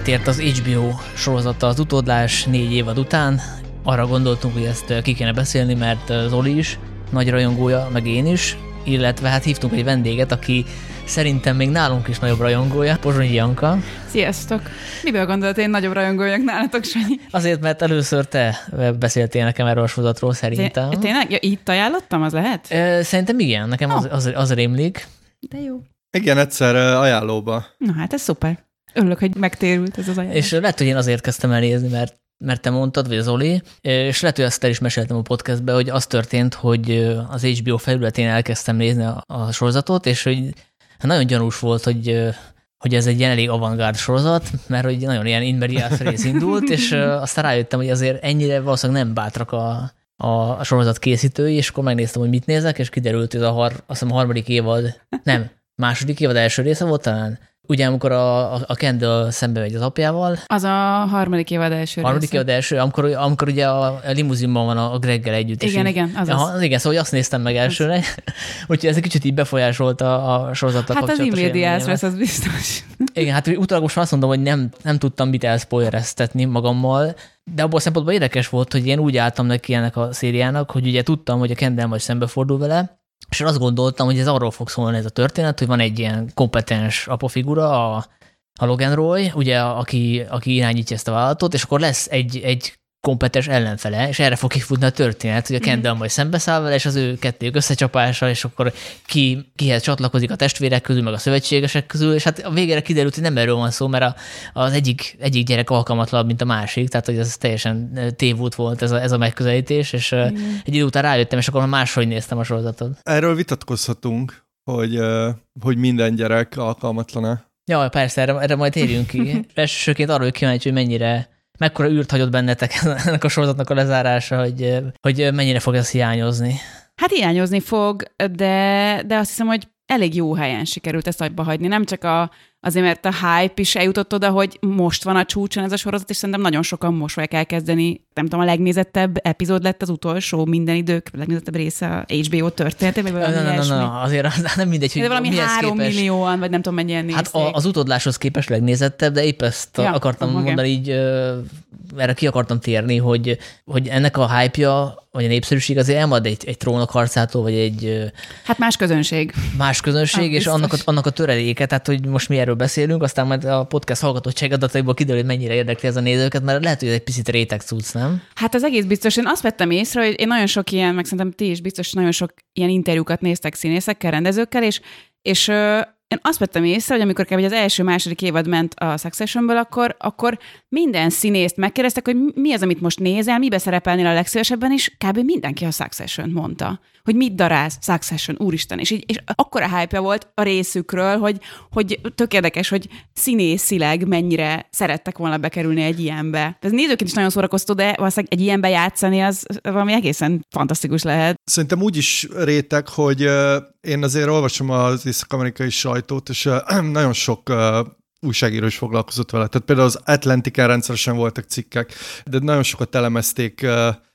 véget ért az HBO sorozata, az Utódlás 4 évad után. Arra gondoltunk, hogy ezt ki kéne beszélni, mert Zoli is nagy rajongója, meg én is, illetve hát hívtunk egy vendéget, aki szerintem még nálunk is nagyobb rajongója, Pozsonyi Janka. Sziasztok! Miből gondolt én nagyobb rajongójak nálatok, Sanyi? Azért, mert először te beszéltél nekem erről a sorozatról, szerintem. Tényleg? Ja, itt ajánlottam, az lehet? Szerintem igen, nekem az rémlik. De jó. Igen, egyszer ajánlóba. Na hát ez szuper. Örülök, hogy megtérült ez az ajánló. És lehet, hogy én azért kezdtem el nézni, mert te mondtad, vagy Zoli, és lehet, hogy azt el is meséltem a podcastben, hogy az történt, hogy az HBO felületén elkezdtem nézni a sorozatot, és hogy nagyon gyanús volt, hogy ez egy ilyen elég avantgárd sorozat, mert hogy nagyon ilyen inmediát felé indult, és aztán rájöttem, hogy azért ennyire valószínűleg nem bátrak a sorozat készítői, és akkor megnéztem, hogy mit nézek, és kiderült, hogy azt hiszem a harmadik évad, nem, második évad első része volt talán. Ugye, amikor a Kendall szembe megy az apjával. Az a harmadik évad első része. Harmadik évad első, amikor ugye a limuzinban van a Greggel együtt. Igen, igen, azaz. Igen, szóval azt néztem meg elsőre, úgyhogy ez egy kicsit így befolyásolt a sorozattal kapcsolatos élményemet. Hát az inmédiás lesz, az biztos. Igen, hát utalagosan azt mondom, hogy nem tudtam mit elszpoilereztetni magammal, de abból szempontból érdekes volt, hogy én úgy álltam neki ennek a szériának, hogy ugye tudtam, hogy a Kendall majd szembefordul vele, és azt gondoltam, hogy ez arról fog szólni ez a történet, hogy van egy ilyen kompetens apafigura, a Logan Roy, ugye, aki irányítja ezt a vállalatot, és akkor lesz egy kompetens ellenfele, és erre fog kifutni a történet, hogy a Kendall majd szembeszáll vele, és az ő kettőjük összecsapása, és akkor kihez csatlakozik a testvérek közül, meg a szövetségesek közül, és hát a végére kiderült, hogy nem erről van szó, mert az egyik gyerek alkalmatlanabb, mint a másik, tehát hogy ez teljesen tévút volt ez a megközelítés, és egy idő után rájöttem, és akkor máshogy néztem a sorozatot. Erről vitatkozhatunk, hogy minden gyerek alkalmatlan-e. Ja, persze, erre majd térjünk ki. Elsőként arról kíváncsi, hogy mekkora űrt hagyott bennetek ennek a sorozatnak a lezárása, hogy mennyire fog ez hiányozni? Hát hiányozni fog, de azt hiszem, hogy elég jó helyen sikerült ezt agyba hagyni. Nem csak azért, mert a hype is eljutott oda, hogy most van a csúcson ez a sorozat, és szerintem nagyon sokan most fogják elkezdeni. Nem tudom, a legnézettebb epizód lett az utolsó minden idők, a legnézettebb része a HBO történetében, vagy valami ilyesmi. Azért az nem mindegy, hogy de valami 3 millióan, vagy nem tudom, mennyien nézték. Hát az utódláshoz képest legnézettebb, de épp ezt akartam mondani, így erre ki akartam térni, hogy ennek a hype-ja, vagy a népszerűség azért elmad egy Trónok harcától, vagy egy... Hát más közönség. Más közönség, és annak a töredéke, tehát hogy most mi erről beszélünk, aztán majd a podcast hallgatottság adataiból kiderül, hogy mennyire érdekli ez a nézőket, mert lehet, hogy ez egy picit réteg cucc, nem? Hát az egész biztos. Én azt vettem észre, hogy én nagyon sok ilyen, meg szerintem ti is biztos nagyon sok ilyen interjúkat néztek színészekkel, rendezőkkel, és én azt vettem észre, hogy amikor az első-második évad ment a Successionből, akkor minden színészt megkérdeztek, hogy mi az, amit most nézel, mibe szerepelnél a legszívesebben, és kb. Mindenki a Successiont mondta, hogy mit darálsz, Succession, úristen, és akkora hype-ja volt a részükről, hogy tök érdekes, hogy színészileg mennyire szerettek volna bekerülni egy ilyenbe. Ez nézőként is nagyon szórakoztó, de valószínűleg egy ilyenbe játszani, az valami egészen fantasztikus lehet. Szerintem úgy is réteg, hogy én azért olvasom az észak-amerikai sajtót, és nagyon sok újságíró is foglalkozott vele. Tehát például az Atlantiken rendszeresen voltak cikkek, de nagyon sokat elemezték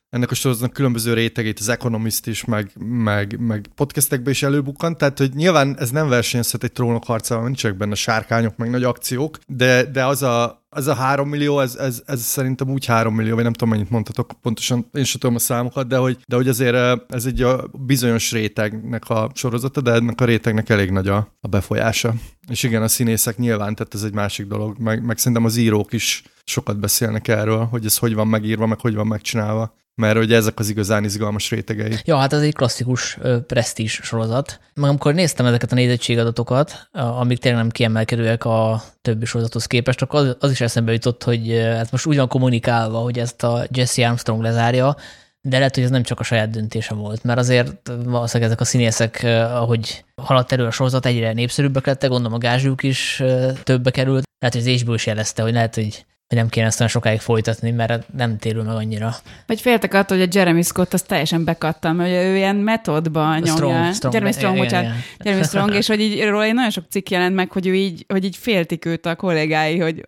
ennek a sorozatnak különböző rétegét, az Economist is, meg podcastekbe is előbukkant, tehát hogy nyilván ez nem versenyezhet egy Trónok harcával, nincsenek benne sárkányok, meg nagy akciók, de az a 3 millió, ez szerintem úgy 3 millió, vagy nem tudom, mennyit mondtatok, pontosan én sem tudom a számokat, de hogy azért ez egy a bizonyos rétegnek a sorozata, de ennek a rétegnek elég nagy a befolyása. És igen, a színészek nyilván, tehát ez egy másik dolog, meg szerintem az írók is sokat beszélnek erről, hogy ez hogy van megírva, meg hogy van megcsinálva. Mert hogy ezek az igazán izgalmas rétegei. Ja, hát ez egy klasszikus presztízs sorozat. Meg amikor néztem ezeket a nézettségadatokat, amik tényleg nem kiemelkedőek a többi sorozathoz képest, akkor az is eszembe jutott, hogy hát most úgy van kommunikálva, hogy ezt a Jesse Armstrong lezárja, de lehet, hogy ez nem csak a saját döntése volt, mert azért valószínűleg ezek a színészek, ahogy haladt elő a sorozat, egyre népszerűbbek lettek, gondolom a gázsjuk is többbe került. Lehet, hogy az HBO is jelezte, hogy lehet, hogy nem kéne aztán sokáig folytatni, mert nem térül meg annyira. Vagy féltek attól, hogy a Jeremy Scott azt teljesen bekattam, hogy ő ilyen metodban nyomja. Jeremy Strong, és hogy így róla nagyon sok cikk jelent meg, hogy ő így, hogy így féltik őt a kollégái, hogy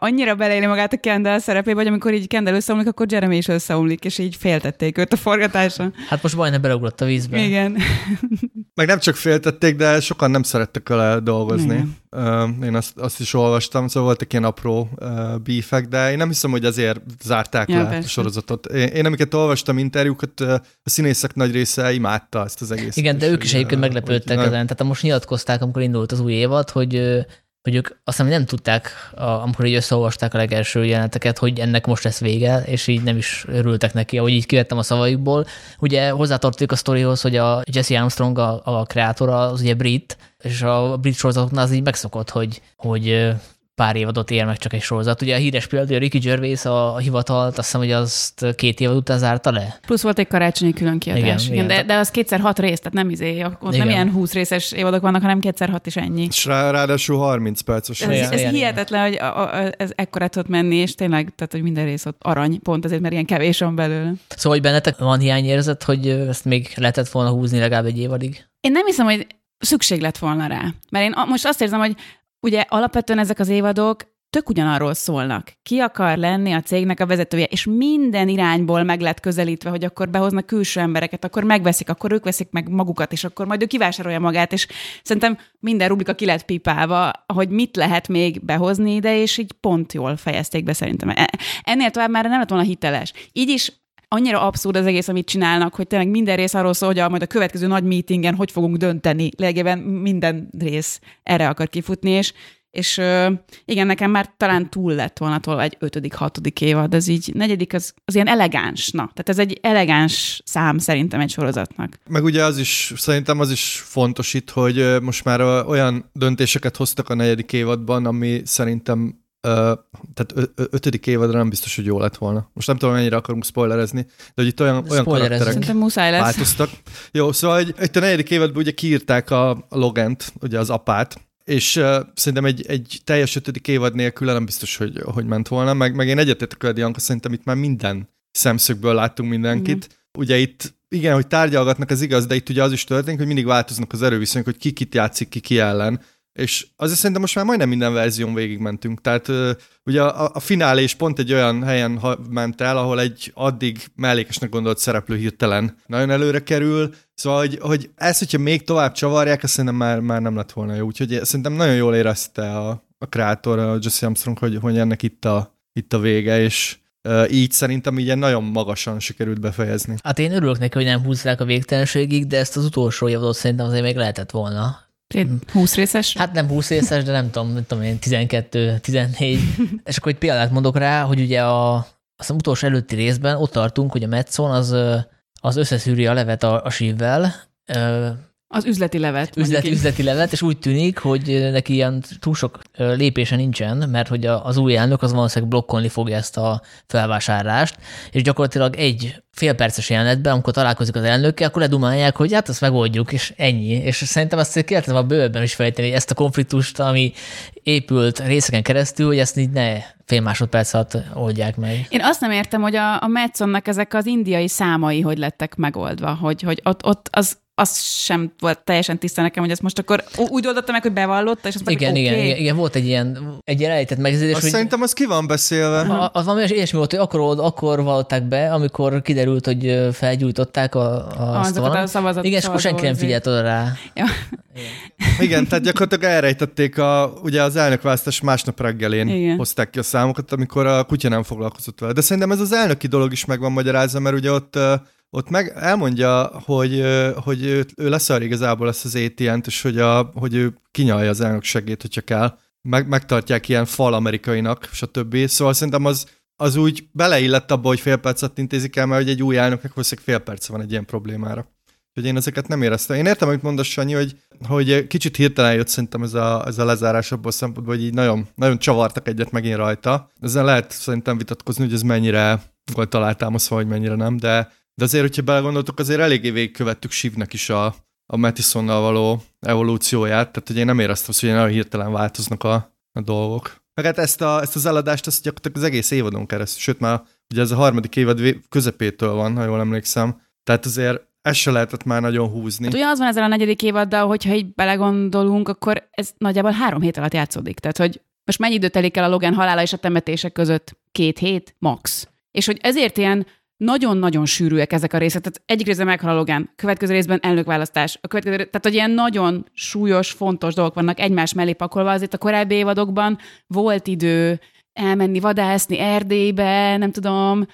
annyira beleéli magát a Kendall szerepébe, hogy amikor így Kendall összeomlik, akkor Jeremy is összeomlik, és így féltették őt a forgatáson. Hát most majdnem beleugrott a vízbe. Igen. Meg nem csak féltették, de sokan nem szerettek vele dolgozni. Igen. Én azt is olvastam, szóval voltak ilyen apró beefek, de én nem hiszem, hogy azért zárták le a sorozatot. Én amiket olvastam interjúkat, a színészek nagy része imádta ezt az egészet. Igen, de ők is egyébként meglepődtek ezen. Tehát most nyilatkozták, amikor indult az új évad, hogy ők azt hiszem, nem tudták, amikor így összeolvasták a legelső jeleneteket, hogy ennek most lesz vége, és így nem is örültek neki, ahogy így kivettem a szavaikból. Ugye hozzátartozik a sztorihoz, hogy a Jesse Armstrong, a kreátora, az ugye brit, és a brit sorozatoknál az így megszokott, hogy pár évadot ér meg csak egy sorozat. Ugye a híres példa, hogy a Ricky Gervais a hivatalt, azt hiszem, hogy azt 2 évad után zárta le. Plusz volt egy karácsonyi különkiadás. De az 2x6 rész, tehát nem ott igen. Nem ilyen 20 részes évadok vannak, hanem 2x6 is ennyi. És ráadásul 30 perces. Ez hihetetlen, hogy ez ekkorát tudott menni, és tényleg, tehát, hogy minden rész ott arany, pont azért, mert ilyen kevés van belőle. Szóval, hogy bennetek van hiányérzet, hogy ezt még lehetett volna húzni legalább egy évadig? Én nem hiszem, hogy szükség lett volna rá. Mert én most azt érzem, hogy ugye alapvetően ezek az évadok tök ugyanarról szólnak. Ki akar lenni a cégnek a vezetője, és minden irányból meg lett közelítve, hogy akkor behoznak külső embereket, akkor megveszik, akkor ők veszik meg magukat, és akkor majd ő kivásárolja magát, és szerintem minden rubrika ki lett pipálva, hogy mit lehet még behozni ide, és így pont jól fejezték be szerintem. Ennél tovább már nem lett volna hiteles. Így is annyira abszurd az egész, amit csinálnak, hogy tényleg minden rész arról szól, hogy majd a következő nagy meetingen hogy fogunk dönteni. Lényegében minden rész erre akar kifutni, és igen, nekem már talán túl lett volna tolva egy 5.-6. évad, ez így 4. az ilyen elegáns, na. Tehát ez egy elegáns szám szerintem egy sorozatnak. Meg ugye az is, szerintem az is fontos itt, hogy most már olyan döntéseket hoztak a 4. évadban, ami szerintem tehát 5. évadra nem biztos, hogy jó lett volna. Most nem tudom, mennyire akarunk spoilerezni, de hogy itt olyan karakterek változtak. Jó, szóval itt a 4. évadban ugye kiírták a Logant, ugye az apát, és szerintem egy teljes 5. évad nélkül nem biztos, hogy ment volna, meg én egyetértek veled, Janka, szerintem itt már minden szemszögből láttunk mindenkit. Mm. Ugye itt igen, hogy tárgyalgatnak, ez igaz, de itt ugye az is történik, hogy mindig változnak az erőviszonyok, hogy ki kit játszik, ki ellen. És azért szerintem most már majdnem minden verzión végigmentünk. Tehát ugye a finálé is pont egy olyan helyen ment el, ahol egy addig mellékesnek gondolt szereplő hirtelen nagyon előre kerül. Szóval, hogy ezt, hogyha még tovább csavarják, azt szerintem már nem lett volna jó. Úgyhogy szerintem nagyon jól érezte a kreátor, a Jesse Armstrong, hogy ennek itt a vége, és így szerintem így nagyon magasan sikerült befejezni. Hát én örülök neki, hogy nem húzzák a végtelenségig, de ezt az utolsó évadot szerintem azért még lehetett volna. 20 részes? Hát nem 20 részes, de nem tudom én, 12-14. És akkor egy példát mondok rá, hogy ugye az utolsó előtti részben ott tartunk, hogy a Matsson az összeszűri a levet a Shivvel. Az üzleti levet. Üzleti levet, és úgy tűnik, hogy neki ilyen túl sok lépése nincsen, mert hogy az új elnök az valószínűleg blokkolni fogja ezt a felvásárlást, és gyakorlatilag egy félperces jelenetben, amikor találkozik az elnökkel, akkor ledumálják, hogy hát ezt megoldjuk, és ennyi. És szerintem azt kértem a bővebben is fejteni, ezt a konfliktust, ami épült részeken keresztül, hogy ezt így ne fél másodperc alatt oldják meg. Én azt nem értem, hogy a Matssonnak ezek az indiai számai hogy lettek megoldva, hogy ott az sem volt teljesen tiszta nekem, hogy ezt most akkor úgy oldotta meg, hogy bevallotta, és azt mondta, hogy igen, volt egy ilyen elejtett megződés. Azt szerintem az ki van beszélve. Az valami ilyesmi volt, hogy akkor vallották be, amikor kiderült, hogy felgyújtották a szavazat. Igen, és akkor senki nem figyelt oda rá. Ja. Igen, tehát gyakorlatilag elrejtették ugye az elnökválasztás másnap reggelén. Igen. Hozták ki a számokat, amikor a kutya nem foglalkozott vele. De szerintem ez az elnöki dolog is meg van magyarázva, mert ugye ott meg elmondja, hogy ő leszar igazából ezt az ATN-t, és hogy ő kinyalja az elnök segét, hogyha kell. Megtartják ilyen fal amerikainak, stb. Szóval szerintem az úgy beleillett abba, hogy fél percet intézik el, mert hogy egy új elnöknek valószínűleg fél perc van egy ilyen problémára. Úgyhogy én ezeket nem éreztem. Én értem, amit mondasz, Sanyi, hogy kicsit hirtelen jött szerintem ez a lezárás abból szempontból, hogy így nagyon, nagyon csavartak egyet megint rajta. Ezen lehet szerintem vitatkozni, hogy ez mennyire volt alátámaszva, vagy mennyire nem, de azért, hogyha belegondoltuk, azért eléggé végigkövettük Shivnek is a Mattisonnal való evolúcióját, tehát hogy én nem éreztem, hogy nagyon hirtelen változnak a dolgok. Meg hát ezt az eladást, ezt gyakorlatilag az egész évadon keresztül, sőt már ugye ez a harmadik évad közepétől van, ha jól emlékszem. Tehát azért ezt se lehetett már nagyon húzni. Hát ugyanaz van ezzel a negyedik évaddal, hogyha így belegondolunk, akkor ez nagyjából 3 hét alatt játszódik. Tehát, hogy most mennyi idő telik el a Logan halála és a temetések között? 2 hét? Max. És hogy ezért ilyen nagyon-nagyon sűrűek ezek a részek. Tehát egyik részben meghal a Logan, következő részben elnökválasztás. A következő tehát, hogy ilyen nagyon súlyos, fontos dolgok vannak egymás mellé pakolva. Azért a korábbi évadokban volt idő elmenni vadászni Erdélybe, nem tudom,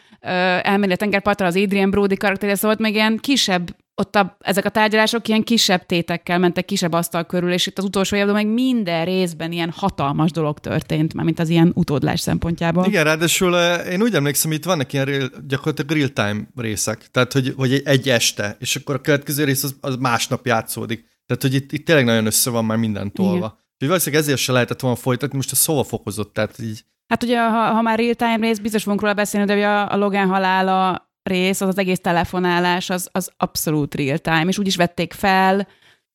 elmenni a tengerpartra az Adrien Brody karakterje, szóval még ilyen kisebb, ott ezek a tárgyalások ilyen kisebb tétekkel mentek, kisebb asztal körül, és itt az utolsó évadban meg minden részben ilyen hatalmas dolog történt, mármint az ilyen utódlás szempontjából. Igen, ráadásul én úgy emlékszem, itt vannak ilyen gyakorlatilag real-time részek, tehát hogy egy este, és akkor a következő rész az másnap játszódik. Tehát, hogy itt tényleg nagyon össze van már minden tolva. Igen. Úgyhogy valószínűleg ezért se lehetett volna folytatni, most a szóval fokozott, tehát így. Hát ugye, ha már real-time rész, biztos fogunk róla beszélni, de a Logan halála rész, az egész telefonálás, az abszolút real-time, és úgy is vették fel,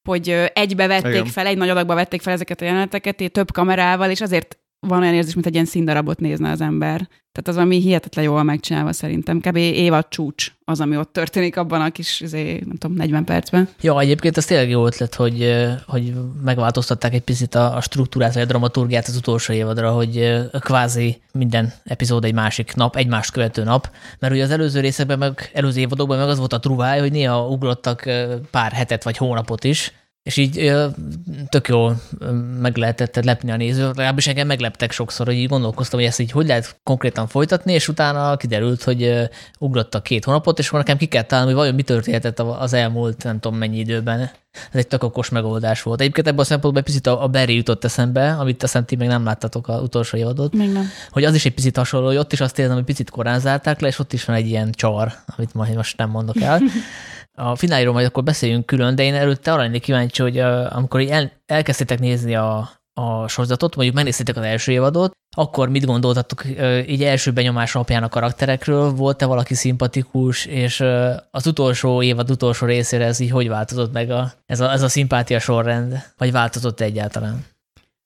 hogy egybe vették igen. fel, egy nagy adagba vették fel ezeket a jeleneteket, több kamerával, és azért van olyan érzés, mint egy ilyen színdarabot nézne az ember. Tehát az, ami hihetetlen jól megcsinálva szerintem. Kb. Évad csúcs az, ami ott történik abban a kis, nem tudom, 40 percben. Ja, egyébként az tényleg jó ötlet, hogy megváltoztatták egy picit a struktúrát, vagy a dramaturgiát az utolsó évadra, hogy kvázi minden epizód egy másik nap, egymást követő nap, mert ugye az előző részekben, meg előző évadokban meg az volt a truváj, hogy néha ugrottak pár hetet vagy hónapot is, és így tök jól meg lehetett lepni a nézőt, legalábbis engem megleptek sokszor, hogy így gondolkoztam, hogy ezt így hogy lehet konkrétan folytatni, és utána kiderült, hogy ugrottak 2 hónapot, és akkor nekem ki kell találni, hogy vajon mi történhetett az elmúlt nem tudom mennyi időben. Ez egy tök okos megoldás volt. Egyébként ebben a szempontból egy picit a Berry jutott eszembe, amit azt hiszem, ti meg nem láttatok az utolsó évadot, hogy az is egy picit hasonló, hogy ott is azt érzem, hogy picit korán zárták le, és ott is van egy ilyen csavar, amit majd most nem mondok el. A finálról majd akkor beszéljünk külön, de én előtte arra lennék kíváncsi, hogy amikor elkezdtétek nézni a sorozatot, mondjuk megnéztétek az első évadot, akkor mit gondoltatok így első benyomás alapján a karakterekről? Volt-e valaki szimpatikus, és az utolsó évad utolsó részére ez így hogy változott meg ez a szimpátia sorrend? Vagy változott egyáltalán?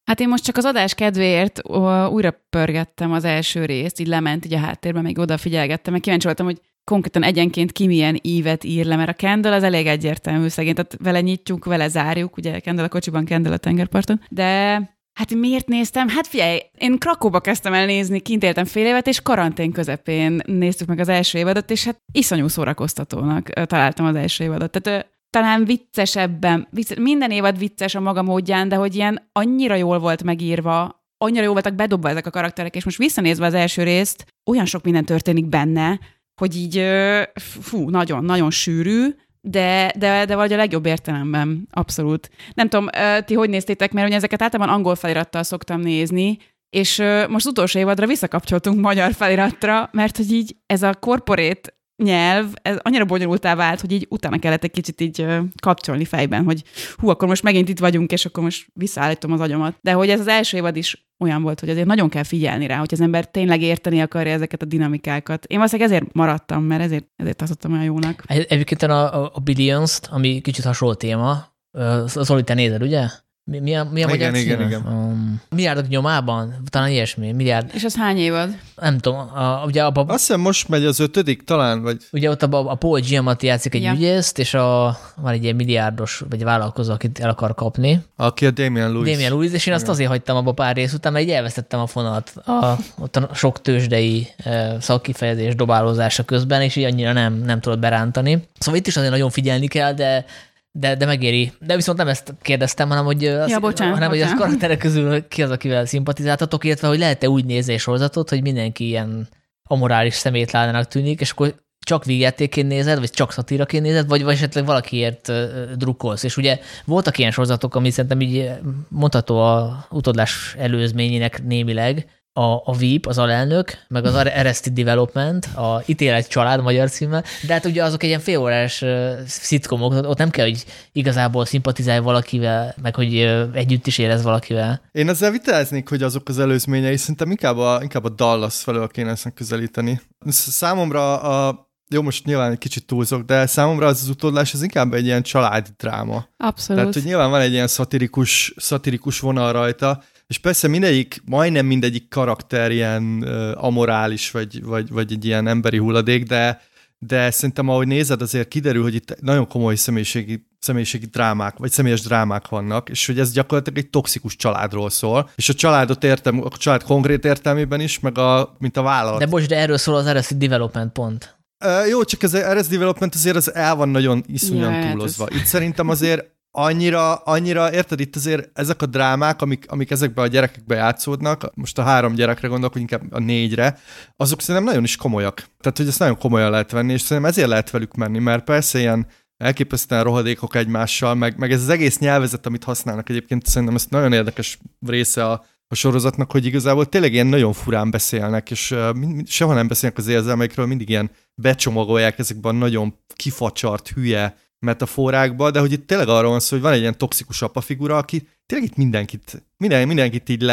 Hát én most csak az adás kedvéért újra pörgettem az első részt, így lement így a háttérben, még odafigyelgettem, meg kíváncsi voltam, hogy konkrétan egyenként ki milyen ívet ír le, mert a Kendall az elég egyértelmű szegény, tehát vele nyitjuk, vele zárjuk, ugye Kendall a kocsiban, Kendall a tengerparton, de hát miért néztem? Hát figyelj, én Krakóba kezdtem el nézni, kint éltem fél évet, és karantén közepén néztük meg az első évadot, és hát iszonyú szórakoztatónak találtam az első évadot. Tehát talán viccesebben, minden évad vicces a maga módján, de hogy ilyen annyira jól volt megírva, annyira jól voltak bedobva ezek a karakterek, és most visszanézve az első részt, olyan sok minden történik benne, hogy így, fú, nagyon-nagyon sűrű, de valahogy a legjobb értelemben, abszolút. Nem tudom, ti hogy néztétek, mert ugye ezeket általában angol felirattal szoktam nézni, és most utolsó évadra visszakapcsoltunk magyar feliratra, mert hogy így ez a korporét nyelv, ez annyira bonyolultá vált, hogy így utána kellett egy kicsit így kapcsolni fejben, hogy hú, akkor most megint itt vagyunk, és akkor most visszaállítom az agyamat. De hogy ez az első évad is olyan volt, hogy azért nagyon kell figyelni rá, hogy az ember tényleg érteni akarja ezeket a dinamikákat. Én valószínűleg ezért maradtam, mert ezért tartottam olyan jónak. Egyébként a Billions-t, ami kicsit hasonló téma, szóval te nézed, ugye? Mi a magyar címe? Milliárdok nyomában? Talán ilyesmi. Milliárd. És az hány évad? Nem tudom. Azt hiszem most megy az 5. talán, vagy... Ugye ott a Paul Giamatti játszik egy ügyészt, és van egy ilyen milliárdos, vagy vállalkozó, akit el akar kapni. Aki a Damian Lewis, és én azt azért hagytam abba pár rész után, mert így elvesztettem a fonalat ott a sok tőzsdei szakkifejezés dobálozása közben, és így annyira nem tudod berántani. Szóval itt is azért nagyon figyelni kell, de megéri. De viszont nem ezt kérdeztem, hanem hogy a karakterek közül ki az, akivel szimpatizáltatok, illetve hogy lehet-e úgy nézni sorozatot, hogy mindenki ilyen amorális szemétládának tűnik, és akkor csak vígjátékként nézed, vagy csak szatíraként nézed, vagy esetleg valakiért drukkolsz. És ugye voltak ilyen sorozatok, ami szerintem így mondható a utódlás előzményének némileg, a VIP, az alelnök, meg az Arrested Development, a Ítélet család magyar címmel, de hát ugye azok egy ilyen félórás szitkomok, ott nem kell, hogy igazából szimpatizálj valakivel, meg hogy együtt is érez valakivel. Én ezzel vitáznék, hogy azok az előzményei, szerintem inkább a Dallas felől kéne ezt közelíteni. Számomra jó, most nyilván egy kicsit túlzok, de számomra az utódlás az inkább egy ilyen családi dráma. Abszolút. Tehát, hogy nyilván van egy ilyen szatirikus vonal rajta, És persze mindegyik, majdnem mindegyik karakter ilyen amorális, vagy egy ilyen emberi hulladék, de szerintem ahogy nézed, azért kiderül, hogy itt nagyon komoly személyiségi drámák, vagy személyes drámák vannak, és hogy ez gyakorlatilag egy toxikus családról szól, és a családot értem, a család konkrét értelmében is, meg mint a vállalat. De bocs, de erről szól az Arrested Development pont. Jó, csak az Arrested Development azért az el van nagyon iszonyan túlozva. Itt szerintem azért annyira, érted, itt azért ezek a drámák, amik ezekben a gyerekekben játszódnak, most a 3 gyerekre gondolok, vagy inkább a 4-re, azok szerintem nagyon is komolyak. Tehát, hogy ezt nagyon komolyan lehet venni, és szerintem ezért lehet velük menni, mert persze ilyen elképesztően rohadékok egymással, meg ez az egész nyelvezet, amit használnak egyébként, szerintem ez nagyon érdekes része a sorozatnak, hogy igazából tényleg ilyen nagyon furán beszélnek, és soha nem beszélnek az érzelmeikről, mindig ilyen becsomagolják ezekben nagyon kifacsart, hülye metaforákba, de hogy itt tényleg arról van szó, hogy van egy ilyen toxikus apafigura, aki tényleg itt mindenkit így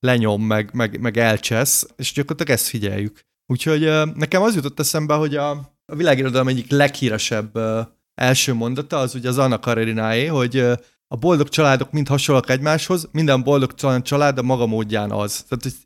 lenyom, meg elcsesz, és gyakorlatilag ezt figyeljük. Úgyhogy nekem az jutott eszembe, hogy a világirodalom egyik leghíresebb első mondata, az ugye az Anna Karenináé, hogy a boldog családok mind hasonlók egymáshoz, minden boldog család a maga módján az. Tehát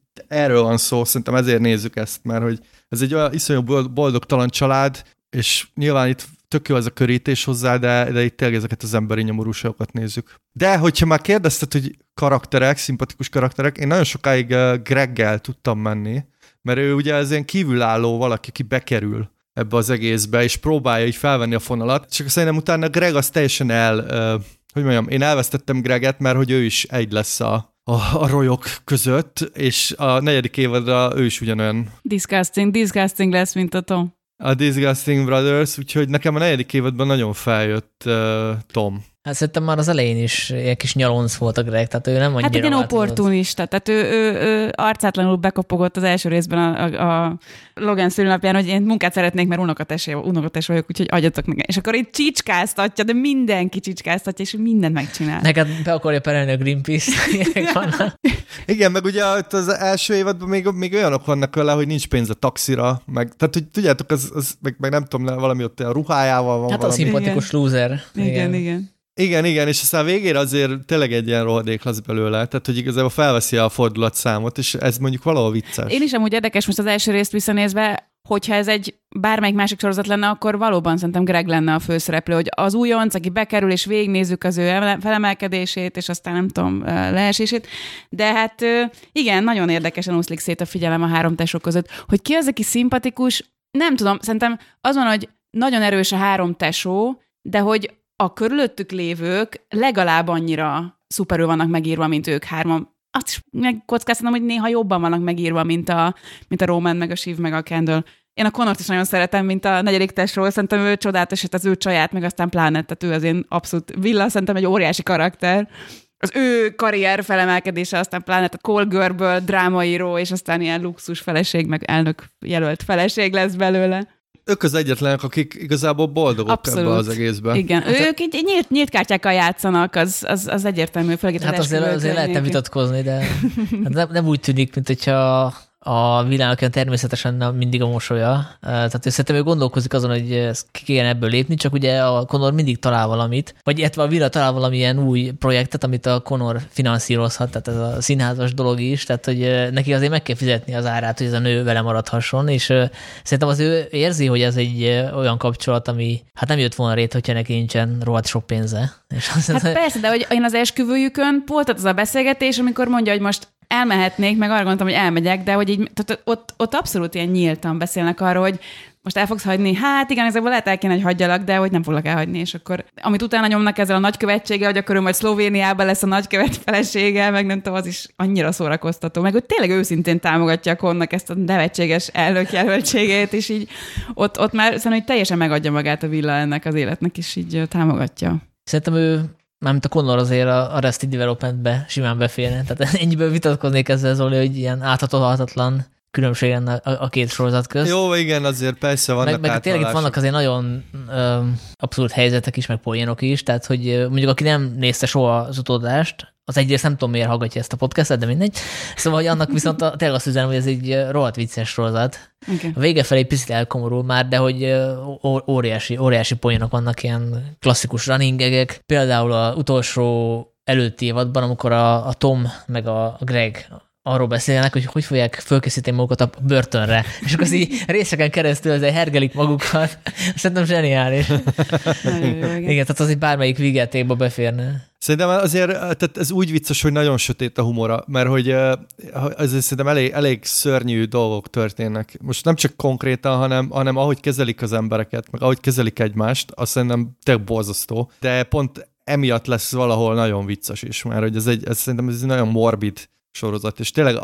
erről van szó, szerintem ezért nézzük ezt, mert hogy ez egy olyan iszonyú boldogtalan család, és nyilván itt tök jó az a körítés hozzá, de itt tényleg ezeket az emberi nyomorúságokat nézzük. De hogyha már kérdezted, hogy karakterek, szimpatikus karakterek, én nagyon sokáig Greggel tudtam menni, mert ő ugye az ilyen kívülálló valaki, aki bekerül ebbe az egészbe, és próbálja így felvenni a fonalat, csak szerintem utána Gregg az teljesen én elvesztettem Gregget, mert hogy ő is egy lesz a rolyok között, és a 4. évadra ő is ugyanolyan. Disgusting lesz, mint a Tom. A Disgusting Brothers, úgyhogy nekem a 4. évadban nagyon feljött Tom. Hát szerintem már az elején is ilyen kis nyalonc volt a Gregg, tehát ő nem annyira. Hát egy ilyen opportunista, tehát ő arcátlanul bekopogott az első részben a Logan szülőnapján, hogy én munkát szeretnék, mert unokatesó vagyok, úgyhogy adjatok nekem. És akkor itt csicskáztatja, de mindenki csicskáztatja, és mindent megcsinál. Neked be akarja perelni a Greenpeace. Igen, meg ugye az első évadban még olyanok vannak vele, hogy nincs pénz a taxira, meg, tehát hogy tudjátok, az meg nem tudom, valami ott a ruhájával van. Hát valami. A szimpatikus lúzer. Igen, és aztán végére azért tényleg egy ilyen rohadék lesz belőle, tehát hogy igazából felveszi a fordulatszámot, és ez mondjuk valahol vicces. Én is amúgy érdekes most az első részt visszanézve, hogyha ez egy bármelyik másik sorozat lenne, akkor valóban szerintem Gregg lenne a főszereplő, hogy az újonc, aki bekerül, és végignézzük az ő felemelkedését, és aztán nem tudom, leesését. De hát igen, nagyon érdekesen úszlik szét a figyelem a 3 tesó között, hogy ki az, aki szimpatikus, nem tudom, szerintem azon, hogy nagyon erős a 3 tesó, de hogy a körülöttük lévők legalább annyira szuperül vannak megírva, mint ők 3-an. Azt is megkockáztatom, hogy néha jobban vannak megírva, mint a Roman, meg a Shiv, meg a Kendall. Én a Connort is nagyon szeretem, mint a 4. testről. Szerintem ő csodálatos, az ő csaját, meg aztán pláne, tehát ő az én abszolút villa, szerintem egy óriási karakter. Az ő karrier felemelkedése, aztán pláne a Cole Girl-ből drámaíró, és aztán ilyen luxus feleség, meg elnök jelölt feleség lesz belőle. Ők az egyetlenek, akik igazából boldogok. Abszolút. Ebbe az egészben. Igen, hát ők így nyílt kártyákkal játszanak, az egyértelmű, főleg hát azért lehetne vitatkozni, de nem úgy tűnik, mint hogyha a világnak olyan természetesen mindig a mosolya. Tehát szerintem ő gondolkozik azon, hogy ki kéne ebből lépni, csak ugye a Connor mindig talál valamit, vagy illetve a Villa talál valamilyen új projektet, amit a Connor finanszírozhat, tehát ez a színházas dolog is, tehát hogy neki azért meg kell fizetni az árát, hogy ez a nő vele maradhasson, és szerintem az ő érzi, hogy ez egy olyan kapcsolat, ami hát nem jött volna rét, hogyha neki nincsen rohadt sok pénze. Hát persze, de hogy én az esküvőjükön volt az a beszélgetés, amikor mondja, hogy most elmehetnék, meg arra gondoltam, hogy elmegyek, de hogy így, ott abszolút ilyen nyíltan beszélnek arról, hogy most el fogsz hagyni, hát igen, ezekből lehet el kéne, hogy hagyjalak, de hogy nem foglak elhagyni, és akkor amit utána nyomnak ezzel a nagykövetséggel, hogy akkor ő majd Szlovéniában lesz a nagykövet felesége, meg nem tudom, az is annyira szórakoztató, meg hogy tényleg őszintén támogatja a Connak ezt a nevetséges elnökjelöltségét, és így ott már szerintem, hogy teljesen megadja magát a Villa ennek az életnek, és így támogatja. Szerintem ő mármint a Connor azért a Arrested Developmentbe simán beférne. Tehát ennyiből vitatkoznék ezzel, Zoli, hogy ilyen áthatatlan különbség lenne a 2 sorozat közt. Jó, igen, azért persze vannak átvallások. Meg tényleg itt vannak azért nagyon abszurd helyzetek is, meg poénok is, tehát hogy mondjuk aki nem nézte soha az utódlást, az egyrészt nem tudom, miért hallgatja ezt a podcastet, de mindegy. Szóval, hogy annak viszont tényleg azt üzenem, hogy ez egy rohadt vicces sorozat. Okay. A vége felé picit elkomorul már, de hogy óriási poénok vannak, ilyen klasszikus running gagek. Például az utolsó előtti évadban, amikor a Tom meg a Gregg arról beszélnek, hogy hogy fogják fölkészíteni magukat a börtönre. És akkor így részeken keresztül azért hergelik magukat. Szerintem zseniális. Igen, tehát az egy bármelyik vigyátékba beférne. Szerintem azért, tehát ez úgy vicces, hogy nagyon sötét a humora, mert hogy azért szerintem elég szörnyű dolgok történnek. Most nem csak konkrétan, hanem ahogy kezelik az embereket, meg ahogy kezelik egymást, azt szerintem tényleg borzasztó. De pont emiatt lesz valahol nagyon vicces is, mert hogy ez szerintem ez nagyon morbid sorozat, és tényleg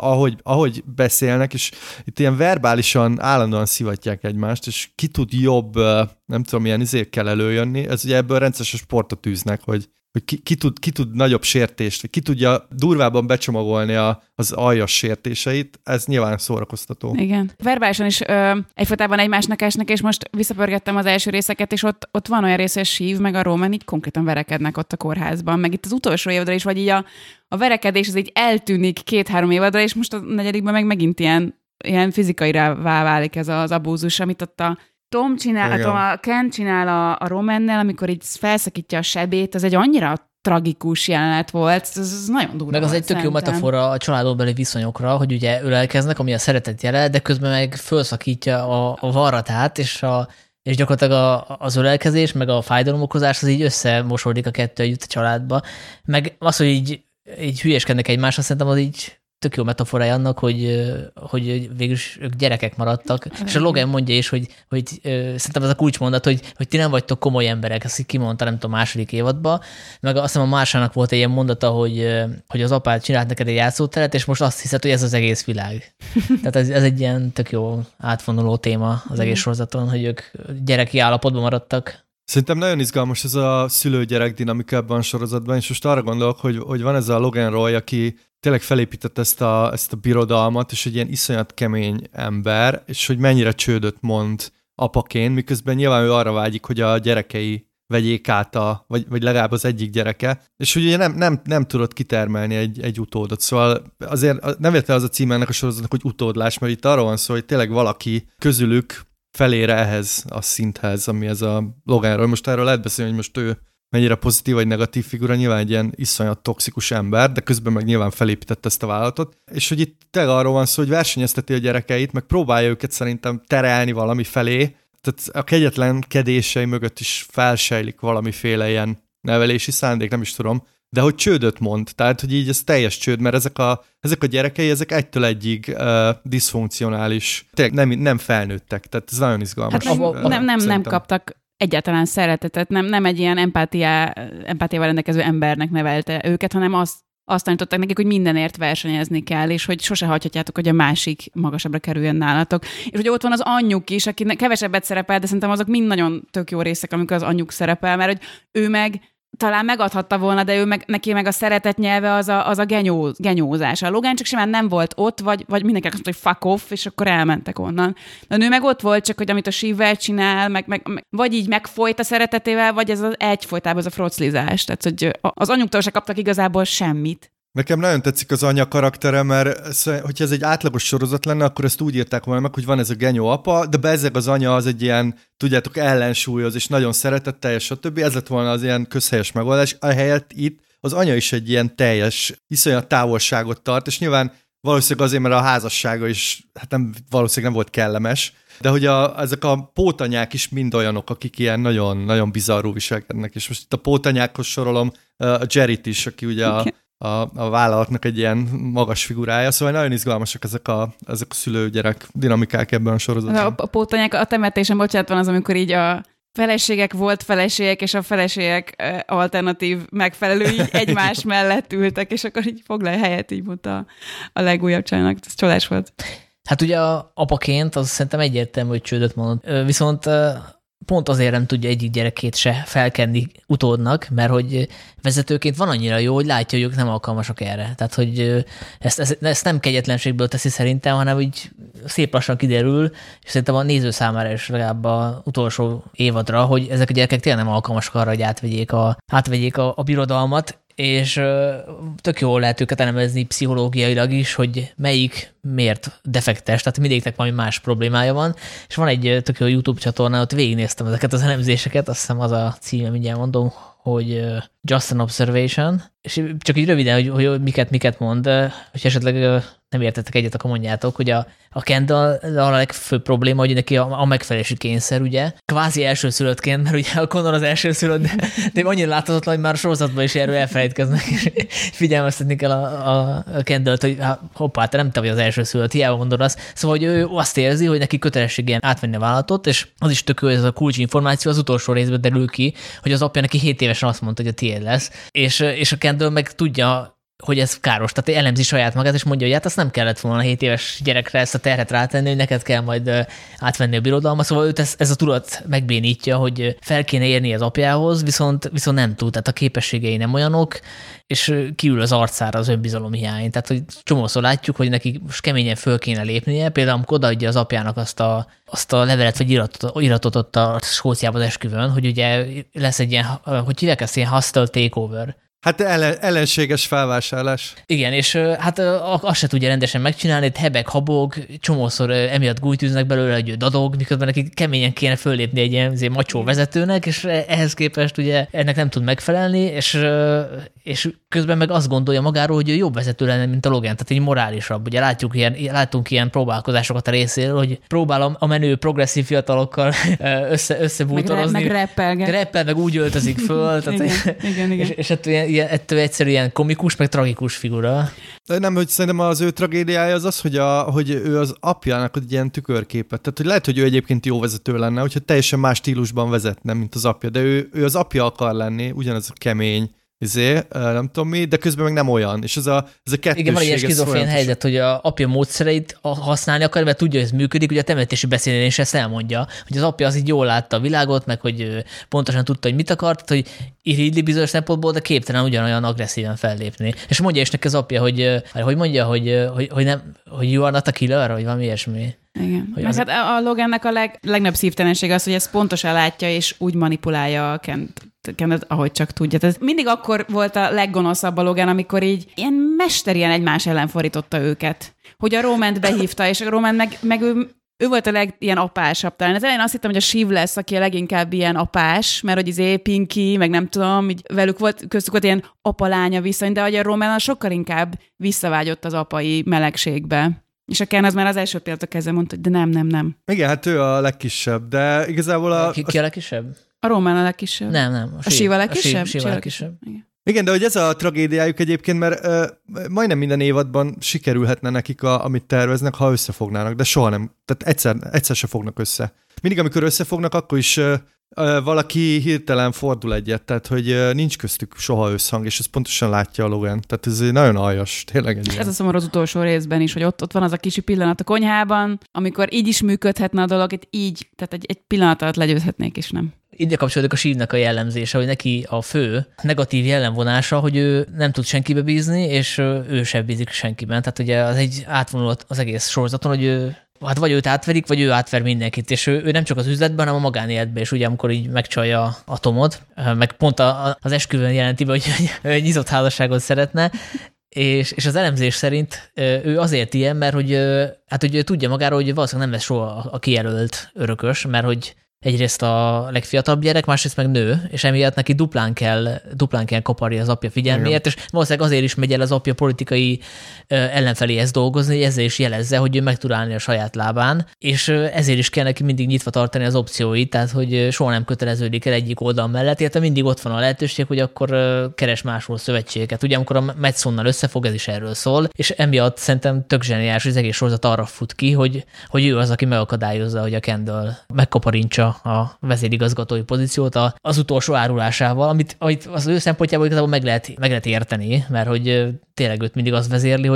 ahogy beszélnek, és itt ilyen verbálisan állandóan szivatják egymást, és ki tud jobb, nem tudom, ilyen izékkel előjönni, ez ugye ebből rendszeresen sportot űznek, hogy ki tud nagyobb sértést, vagy ki tudja durvábban becsomagolni az aljas sértéseit, ez nyilván szórakoztató. Igen. Verbálisan is egyfajtában egymásnak esnek, és most visszapörgettem az első részeket, és ott van olyan része, Shiv meg a Roman így konkrétan verekednek ott a kórházban, meg itt az utolsó évadra is, vagy így a verekedés, ez így eltűnik 2-3 évadra, és most a negyedikben meg megint ilyen fizikairá válik ez az abúzus, amit ott a Tom csinál, Ken csinál a Romannel, amikor így felszakítja a sebét, az egy annyira tragikus jelenet volt, ez nagyon durva. Meg az egy tök jó metafora a családon beli viszonyokra, hogy ugye ölelkeznek, ami a szeretet jele, de közben meg felszakítja a varratát, és gyakorlatilag az ölelkezés, meg a fájdalomokozás, az így összemosolódik a kettő együtt a családba. Meg az, hogy így hülyeskednek egymásra, szerintem az így tök jó metaforája annak, hogy végülis ők gyerekek maradtak. És a Logan mondja is, hogy szerintem ez a kulcsmondat, hogy ti nem vagytok komoly emberek, ezt így kimondta, nem tudom, második évadban. Meg azt hiszem a Marsának volt egy ilyen mondata, hogy az apád csinált neked egy játszóteret, és most azt hiszed, hogy ez az egész világ. Tehát ez egy ilyen tök jó átvonuló téma az egész sorozaton, hogy ők gyereki állapotban maradtak. Szerintem nagyon izgalmas ez a szülő-gyerek dinamikában sorozatban, és most arra gondolok, hogy van ez a Logan Roy, aki tényleg felépített ezt a birodalmat, és egy ilyen iszonyat kemény ember, és hogy mennyire csődöt mond apaként, miközben nyilván ő arra vágyik, hogy a gyerekei vegyék át, vagy legalább az egyik gyereke, és hogy ugye nem tudod kitermelni egy utódot. Szóval azért nem érte az a cím ennek a sorozatnak, hogy utódlás, mert itt arról van szó, hogy tényleg valaki közülük felére ehhez a szinthez, ami ez a Loganról. Most erről lehet beszélni, hogy most ő mennyire pozitív vagy negatív figura, nyilván egy ilyen iszonyat toxikus ember, de közben meg nyilván felépített ezt a vállalatot, és hogy itt tényleg arról van szó, hogy versenyezteti a gyerekeit, meg próbálja őket szerintem terelni valami felé, tehát a kegyetlenkedései mögött is felsejlik valamiféle ilyen nevelési szándék, nem is tudom, de hogy csődöt mond, tehát hogy így ez teljes csőd, mert ezek a gyerekei, ezek egytől egyig diszfunkcionális, tényleg nem felnőttek, tehát ez nagyon izgalmas. Hát nem kaptak egyáltalán szeretetet, nem egy ilyen empátiával rendelkező embernek nevelte őket, hanem azt tanították nekik, hogy mindenért versenyezni kell, és hogy sose hagyhatjátok, hogy a másik magasabbra kerüljön nálatok. És hogy ott van az anyjuk is, aki kevesebbet szerepel, de szerintem azok mind nagyon tök jó részek, amikor az anyjuk szerepel, mert hogy ő meg talán megadhatta volna, de neki meg a szeretet nyelve az a genyózás. A Logan csak simán nem volt ott, vagy mindenki azt mondta, hogy fuck off, és akkor elmentek onnan. De a nő meg ott volt, csak hogy amit a Shivvel csinál, meg vagy így megfolyt a szeretetével, vagy ez az egyfolytában az a froclizás. Tehát, hogy az anyuktól se kaptak igazából semmit. Nekem nagyon tetszik az anya karaktere, mert hogyha ez egy átlagos sorozat lenne, akkor ezt úgy írták volna meg, hogy van ez a genyó apa, de bezzeg az anya az egy ilyen, tudjátok, ellensúlyoz, és nagyon szeretetteljes, stb. Ez lett volna az ilyen közhelyes megoldás. Ahelyett itt az anya is egy ilyen teljes, iszonyat távolságot tart, és nyilván valószínűleg azért, mert a házassága is, hát nem, valószínűleg nem volt kellemes, de hogy ezek a pótanyák is mind olyanok, akik ilyen nagyon-nagyon bizarrú viselkednek, és most itt a pótanyákhoz sorolom a Gerrit is, aki ugye a vállalatnak egy ilyen magas figurája, szóval nagyon izgalmasak ezek a szülő-gyerek dinamikák ebben a sorozatban. A pótanyák, a temetésen, bocsánat, van az, amikor így a feleségek volt feleségek, és a feleségek alternatív megfelelői egymás mellett ültek, és akkor így foglalj helyet, így mondta a legújabb csajnak. Ez csodás volt. Hát ugye apaként az szerintem egyértelmű, hogy csődöt mondod. Viszont pont azért nem tudja egyik gyerekét se felkenni utódnak, mert hogy vezetőként van annyira jó, hogy látja, hogy ők nem alkalmasak erre. Tehát, hogy ezt nem kegyetlenségből teszi szerintem, hanem hogy szép lassan kiderül, és szerintem a néző számára is legalább az utolsó évadra, hogy ezek a gyerekek tényleg nem alkalmasak arra, hogy átvegyék a birodalmat, és tök jól lehet őket elemezni pszichológiailag is, hogy melyik miért defektes, tehát mindegyiknek valami más problémája van, és van egy tök jó YouTube csatorna, ott végignéztem ezeket az elemzéseket, azt hiszem az a címe, mindjárt mondom, hogy Just an Observation, és csak így röviden, hogy miket mond, hogy esetleg nem értettek egyet, akkor mondjátok, hogy a Kendall a legfőbb probléma, hogy neki a megfelelési kényszer, ugye, kvázi elsőszülöttként, mert ugye a Connor az elsőszülött, de annyira láthatatlan, hogy már a sorozatban is erről elfelejtkeznek, és figyelmeztetni kell a Kendallt, hogy hoppá, te nem te vagy az elsőszülött, hiába mondod azt. Szóval, hogy ő azt érzi, hogy neki kötelesség ilyen átvenni a vállalatot, és az is tök jó, ez a kulcsinformáció az utolsó részben derül ki, hogy az apja neki 7 évesen azt mondta, hogy a tiéd lesz, és a Kendall meg tudja, hogy ez káros, tehát elemzi saját magát, és mondja, hogy hát azt nem kellett volna 7 éves gyerekre ezt a terhet rátenni, hogy neked kell majd átvenni a birodalmat, szóval őt ez a tudat megbénítja, hogy fel kéne érni az apjához, viszont nem tud, tehát a képességei nem olyanok, és kiül az arcára az önbizalom hiány. Tehát, hogy csomószor látjuk, hogy neki most keményen föl kéne lépnie, például amikor odaadja az apjának azt a levelet vagy iratot ott a Skóciában az esküvön, hogy ugye lesz egy ilyen, hogy hívják ezt, ilyen hostile takeover. Hát ellenséges felvásárlás. Igen, és hát azt se tudja rendesen megcsinálni, hebeg, habog, csomószor emiatt gújtűznek belőle, hogy ő dadog, miközben neki keményen kéne föllépni egy ilyen macsó vezetőnek, és ehhez képest ugye ennek nem tud megfelelni, és közben meg azt gondolja magáról, hogy ő jobb vezető lenne, mint a Logan, tehát így morálisabb. Ugye látunk ilyen próbálkozásokat a részéről, hogy próbálom a menő progresszív fiatalokkal összebútorozni. Meg rappelget. Rappel, meg úgy öltözik föl. Tehát igen. És hát ettől egyszerűen ilyen komikus, meg tragikus figura. Nem, hogy szerintem az ő tragédiája az az, hogy ő az apjának egy ilyen tükörképet. Tehát, hogy lehet, hogy ő egyébként jó vezető lenne, hogyha teljesen más stílusban vezetne, mint az apja. De ő az apja akar lenni, ugyanaz a kemény, nem tudom mi, de közben meg nem olyan. És ez a kettőség. Igen, van egy skizofrén helyzet, hogy a apja módszereit használni akar, mert tudja, hogy ez működik, ugye a temetési beszédén is ezt elmondja, hogy az apja az így jól látta a világot, meg hogy pontosan tudta, hogy mit akart, hogy Ridley bizonyos szempontból, de képtelen ugyanolyan agresszíven fellépni. És mondja is neki az apja, hogy you are not a killer, vagy valami ilyesmi. Igen. Meg hát a Logannek a legnagyobb szívtelenség az, hogy ezt pontosan látja, és úgy manipulálja a Kendallt, ahogy csak tudja. Tehát mindig akkor volt a leggonoszabb a Logan, amikor így ilyen mesterien egymás ellen fordította őket. Hogy a Romant behívta, és a Romant meg ő volt a ilyen apásabb talán. Az elején azt hittem, hogy a Shiv lesz, aki a leginkább ilyen apás, mert hogy Pinky, meg nem tudom, így velük volt, köztük volt ilyen apa-lánya viszony, de hogy a Roman sokkal inkább visszavágyott az apai melegségbe. És a Ken az már az első pillanattól kezdve mondta, hogy de nem. Igen, hát ő a legkisebb, de igazából Ki a legkisebb? A Roman a legkisebb. Nem. A Shiv a legkisebb? Igen, de hogy ez a tragédiájuk egyébként, mert majdnem minden évadban sikerülhetne nekik, amit terveznek, ha összefognának, de soha nem. Tehát egyszer se fognak össze. Mindig, amikor összefognak, akkor is valaki hirtelen fordul egyet, tehát hogy nincs köztük soha összhang, és ezt pontosan látja a Logan. Tehát ez nagyon aljas, tényleg. Ez a szomorú az utolsó részben is, hogy ott van az a kicsi pillanat a konyhában, amikor így is működhetne a dolog, itt így, tehát egy pillanat alatt legyőzhetnék, és nem. Ide kapcsolódik a Shivnak a jellemzése, hogy neki a fő negatív jellemvonása, hogy ő nem tud senkibe bízni, és ő sem bízik senkiben. Tehát ugye az egy átvonult az egész sorozaton, hogy hát vagy őt átverik, vagy ő átver mindenkit, és ő nem csak az üzletben, hanem a magánéletben is, ugye, amikor így megcsalja a Tomot, meg pont az esküvőn jelenti be, hogy nyitott házasságot szeretne, és az elemzés szerint ő azért ilyen, mert hogy tudja magáról, hogy valószínűleg nem lesz soha a kijelölt örökös, mert hogy egyrészt a legfiatalabb gyerek, másrészt meg nő, és emiatt neki duplán kell kaparni az apja figyelméért, és valószínűleg azért is megy el az apja politikai ellenfeléhez dolgozni, hogy ezzel is jelezze, hogy ő meg tud állni a saját lábán, és ezért is kell neki mindig nyitva tartani az opcióit, tehát hogy soha nem köteleződik el egyik oldal mellett, illetve mindig ott van a lehetőség, hogy akkor keres máshol szövetséget. Ugye amikor a Matssonnal összefog, ez is erről szól, és emiatt szerintem tök zseniális, hogy az egész sorozat arra fut ki, hogy ő az, aki megakadályozza, hogy a Kendall megkaparintsa a vezérigazgatói pozíciót az utolsó árulásával, amit az ő szempontjából igazából meg lehet érteni, mert hogy tényleg őt mindig az vezérli,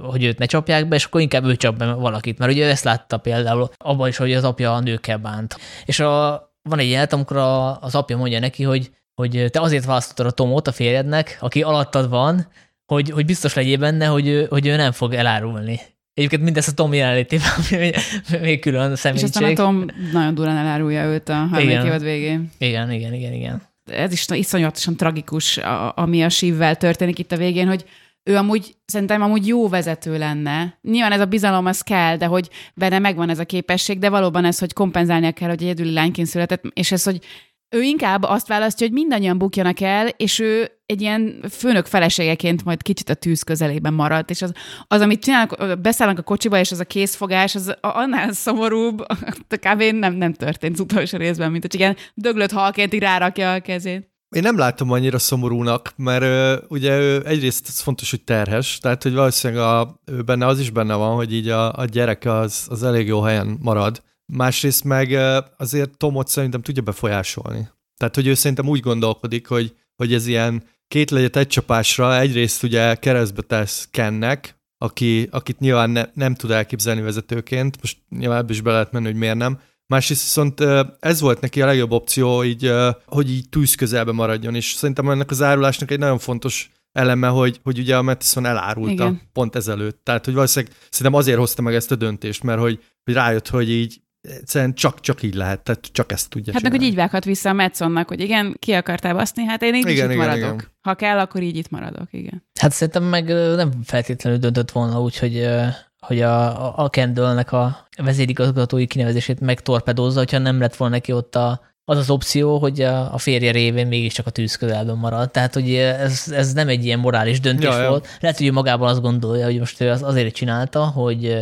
hogy őt ne csapják be, és akkor inkább ő csap be valakit, mert ugye ő ezt látta például abban is, hogy az apja a nőkkel bánt. És van egy jelenet, amikor az apja mondja neki, hogy te azért választottad a Tomot, a férjednek, aki alattad van, hogy biztos legyél benne, hogy ő nem fog elárulni. Egyébként mindezt a Tom jelenlétében, ami még külön személyiség. És aztán a Tom nagyon durán elárulja őt a harmadik évad végén. Igen. ez is iszonyatosan tragikus, ami a Shivvel történik itt a végén, hogy ő amúgy, szerintem amúgy jó vezető lenne. Nyilván ez a bizalom, az kell, de hogy benne megvan ez a képesség, de valóban ez, hogy kompenzálnia kell, hogy egyedüli lányként született, és ez, hogy ő inkább azt választja, hogy mindannyian bukjanak el, és ő egy ilyen főnök feleségeként majd kicsit a tűz közelében maradt, és az amit csinálnak, beszállnak a kocsiba, és az a készfogás, az annál szomorúbb, kb. Nem történt az utolsó részben, mint hogy igen, döglött halként így rárakja a kezét. Én nem látom annyira szomorúnak, mert ugye ő egyrészt ez fontos, hogy terhes, tehát hogy valószínűleg ő benne az is benne van, hogy így a gyerek az elég jó helyen marad. Másrészt meg azért Tomot szerintem tudja befolyásolni. Tehát, hogy ő szerintem úgy gondolkodik, hogy ez ilyen két legyet egy csapásra, egyrészt ugye keresztbe tesz Kennek, akit nyilván nem tud elképzelni vezetőként, most nyilván ebbe is be lehet menni, hogy miért nem. Másrészt viszont ez volt neki a legjobb opció, így, hogy így tűz közelbe maradjon, és szerintem ennek az árulásnak egy nagyon fontos eleme, hogy ugye a Matsson elárulta pont ezelőtt. Tehát, hogy valószínűleg szerintem azért hozta meg ezt a döntést, mert hogy rájött, hogy így egyszerűen csak így lehet, tehát csak ezt tudja csinálni. Hát meg, hogy így vághat vissza a Matssonnak, hogy igen, ki akartál baszni, hát én így igen, maradok. Igen. Ha kell, akkor így itt maradok, igen. Hát szerintem meg nem feltétlenül döntött volna úgy, hogy a Kendallnek a vezérigazgatói kinevezését megtorpedózza, hogyha nem lett volna neki ott az opció, hogy a férje révén mégiscsak a tűz közelben marad. Tehát, hogy ez nem egy ilyen morális döntés volt. Lehet, hogy magában azt gondolja, hogy most ő azért csinálta, hogy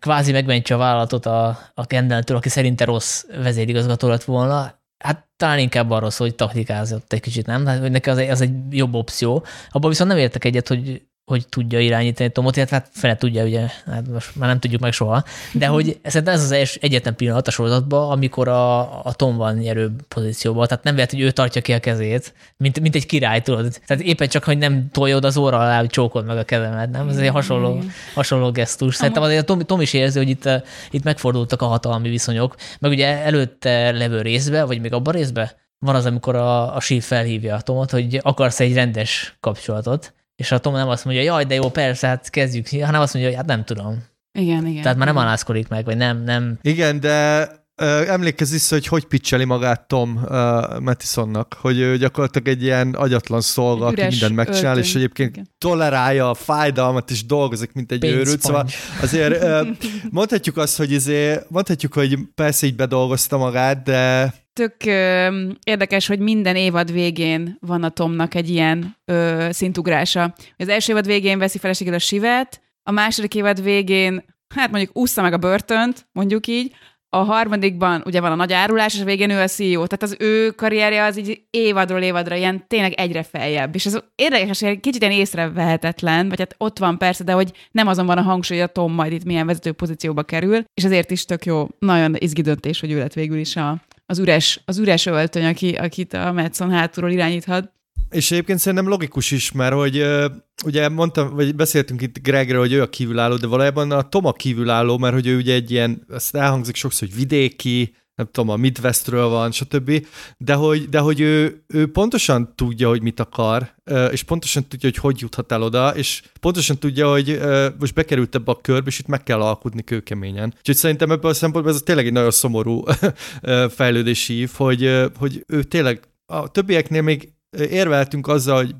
kvázi megmentse a vállalatot a Kendalltől, aki szerinte rossz vezérigazgató lett volna. Hát talán inkább arról szól, hogy taktikázott egy kicsit, nem? Hát, hogy neki az egy jobb opció. Abban viszont nem értek egyet, hogy tudja irányítani Tomot, illetve hát fele tudja, ugye, hát most már nem tudjuk meg soha, de hogy szerintem ez az egyetlen pillanat a sorozatban, amikor a Tom van nyerőbb pozícióban, tehát nem lehet, hogy ő tartja ki a kezét, mint egy király, tudod. Tehát éppen csak, hogy nem tolja oda az óra alá, hogy csókold meg a kezemet, nem? Ez egy hasonló gesztus. Szerintem azért a Tom is érzi, hogy itt megfordultak a hatalmi viszonyok, meg ugye előtte levő részbe, vagy még abban részbe van az, amikor a Shiv felhívja a Tomot, hogy akarsz egy rendes kapcsolatot. És a Tom nem azt mondja, jaj, de jó, persze, hát kezdjük, hanem azt mondja, hogy hát nem tudom. Igen. Tehát már nem alázkodik meg, vagy nem. Igen, de emlékezz vissza, hogy picceli magát Tom Mattissonnak, hogy ő gyakorlatilag egy ilyen agyatlan szolga, aki mindent megcsinál, és egyébként tolerálja a fájdalmat, és dolgozik, mint egy őrült. Szóval azért mondhatjuk azt, hogy persze így bedolgozta magát, de... Tök érdekes, hogy minden évad végén van a Tomnak egy ilyen szintugrása. Az első évad végén veszi feleségül a Shivet, a második évad végén, hát mondjuk ússza meg a börtönt, mondjuk így, a harmadikban ugye van a nagy árulás, és a végén ő a CEO. Tehát az ő karrierje az így évadról évadra ilyen tényleg egyre feljebb. És ez érdekes, hogy kicsit ilyen észrevehetetlen, vagy hát ott van persze, de hogy nem azon van a hangsúly, hogy a Tom majd itt milyen vezető pozícióba kerül, és ezért is tök jó, nagyon izgi döntés, hogy ő lett végül is az üres öltöny, akit a Matsson hátulról irányíthat. És egyébként szerintem logikus is, mert hogy ugye mondtam, vagy beszéltünk itt Greggről, hogy ő a kívülálló, de valójában a Tom a kívülálló, mert hogy ő ugye egy ilyen, ezt elhangzik sokszor, hogy vidéki, nem tudom, a Midwestről van, stb. De hogy ő pontosan tudja, hogy mit akar, és pontosan tudja, hogy juthat el oda, és pontosan tudja, hogy most bekerült ebbe a körbe, és itt meg kell alkudni kőkeményen. Úgyhogy szerintem ebből a szempontból ez tényleg egy nagyon szomorú fejlődési ív, hogy ő tényleg a többieknél még érveltünk azzal, hogy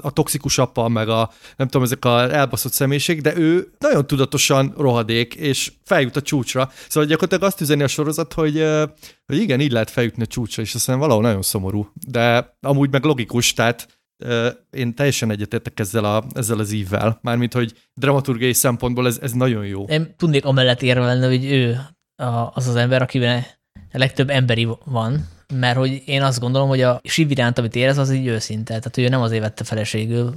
a toxikus apa, meg a nem tudom, ezek a elbaszott személyiség, de ő nagyon tudatosan rohadék, és feljut a csúcsra. Szóval gyakorlatilag azt üzeni a sorozat, hogy igen, így lehet feljutni a csúcsra, és aztán valahol nagyon szomorú. De amúgy meg logikus, tehát én teljesen egyetértek ezzel az ívvel. Mármint, hogy dramaturgiai szempontból ez nagyon jó. Én tudnék amellett érvelni, hogy ő az ember, akiben a legtöbb emberi van, mert hogy én azt gondolom, hogy a Shiv iránt, amit érez, az így őszinte. Tehát, hogy ő nem azért vette feleségül,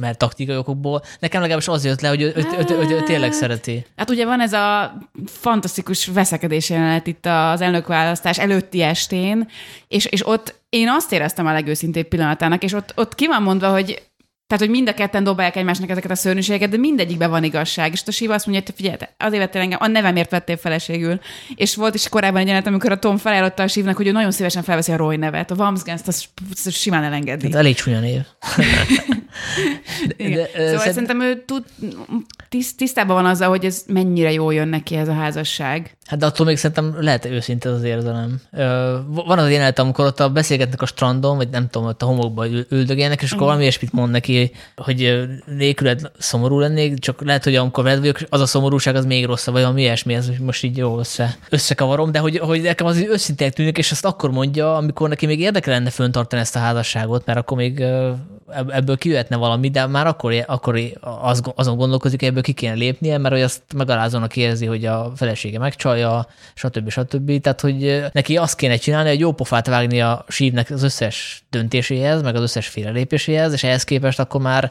mert taktikai okokból. Nekem legalábbis az jött le, hogy ő tényleg szereti. Hát ugye van ez a fantasztikus veszekedés jelenet itt az elnökválasztás előtti estén, és ott én azt éreztem a legőszintébb pillanatának, és ott ki van mondva, hogy Tehát, hogy mind a ketten dobálják egymásnak ezeket a szörnyűségeket, de mindegyikben van igazság. És a Shiv azt mondja, hogy figyelj, azért vettél engem, a nevemért vettél feleségül. És volt is korábban egy jelenet, amikor a Tom felajánlotta a Shivnek, hogy ő nagyon szívesen felveszi a Roy nevet. A Wamsgans-t azt simán elengedi. Hát elég csúnya név. Szóval szerintem ő tisztában van azzal, hogy ez mennyire jól jön neki ez a házasság. Hát de attól még szerintem lehet őszinte az érzelem. Van az jelenet, amikor ott beszélgetnek a strandon, vagy nem tudom, ott a homokban üldögélnek, és akkor valami ilyesmit mond neki, hogy nélküled szomorú lennék, csak lehet, hogy amikor veled vagyok, az a szomorúság az még rosszabb, vagy valami ilyesmi, ez most így jól összekavarom, de hogy nekem az őszinte tűnik, és azt akkor mondja, amikor neki még érdeke lenne föntartani ezt a házasságot, mert akkor még ebből kijöhetne valami, de már akkor azon gondolkozik, hogy ebből ki kéne lépnie, mert hogy azt megalázónak érzi, hogy a felesége megcsalja, stb. Tehát, hogy neki azt kéne csinálni, hogy jó pofát vágni a Shivnek az összes döntéséhez, meg az összes félrelépéséhez, és ehhez képest akkor már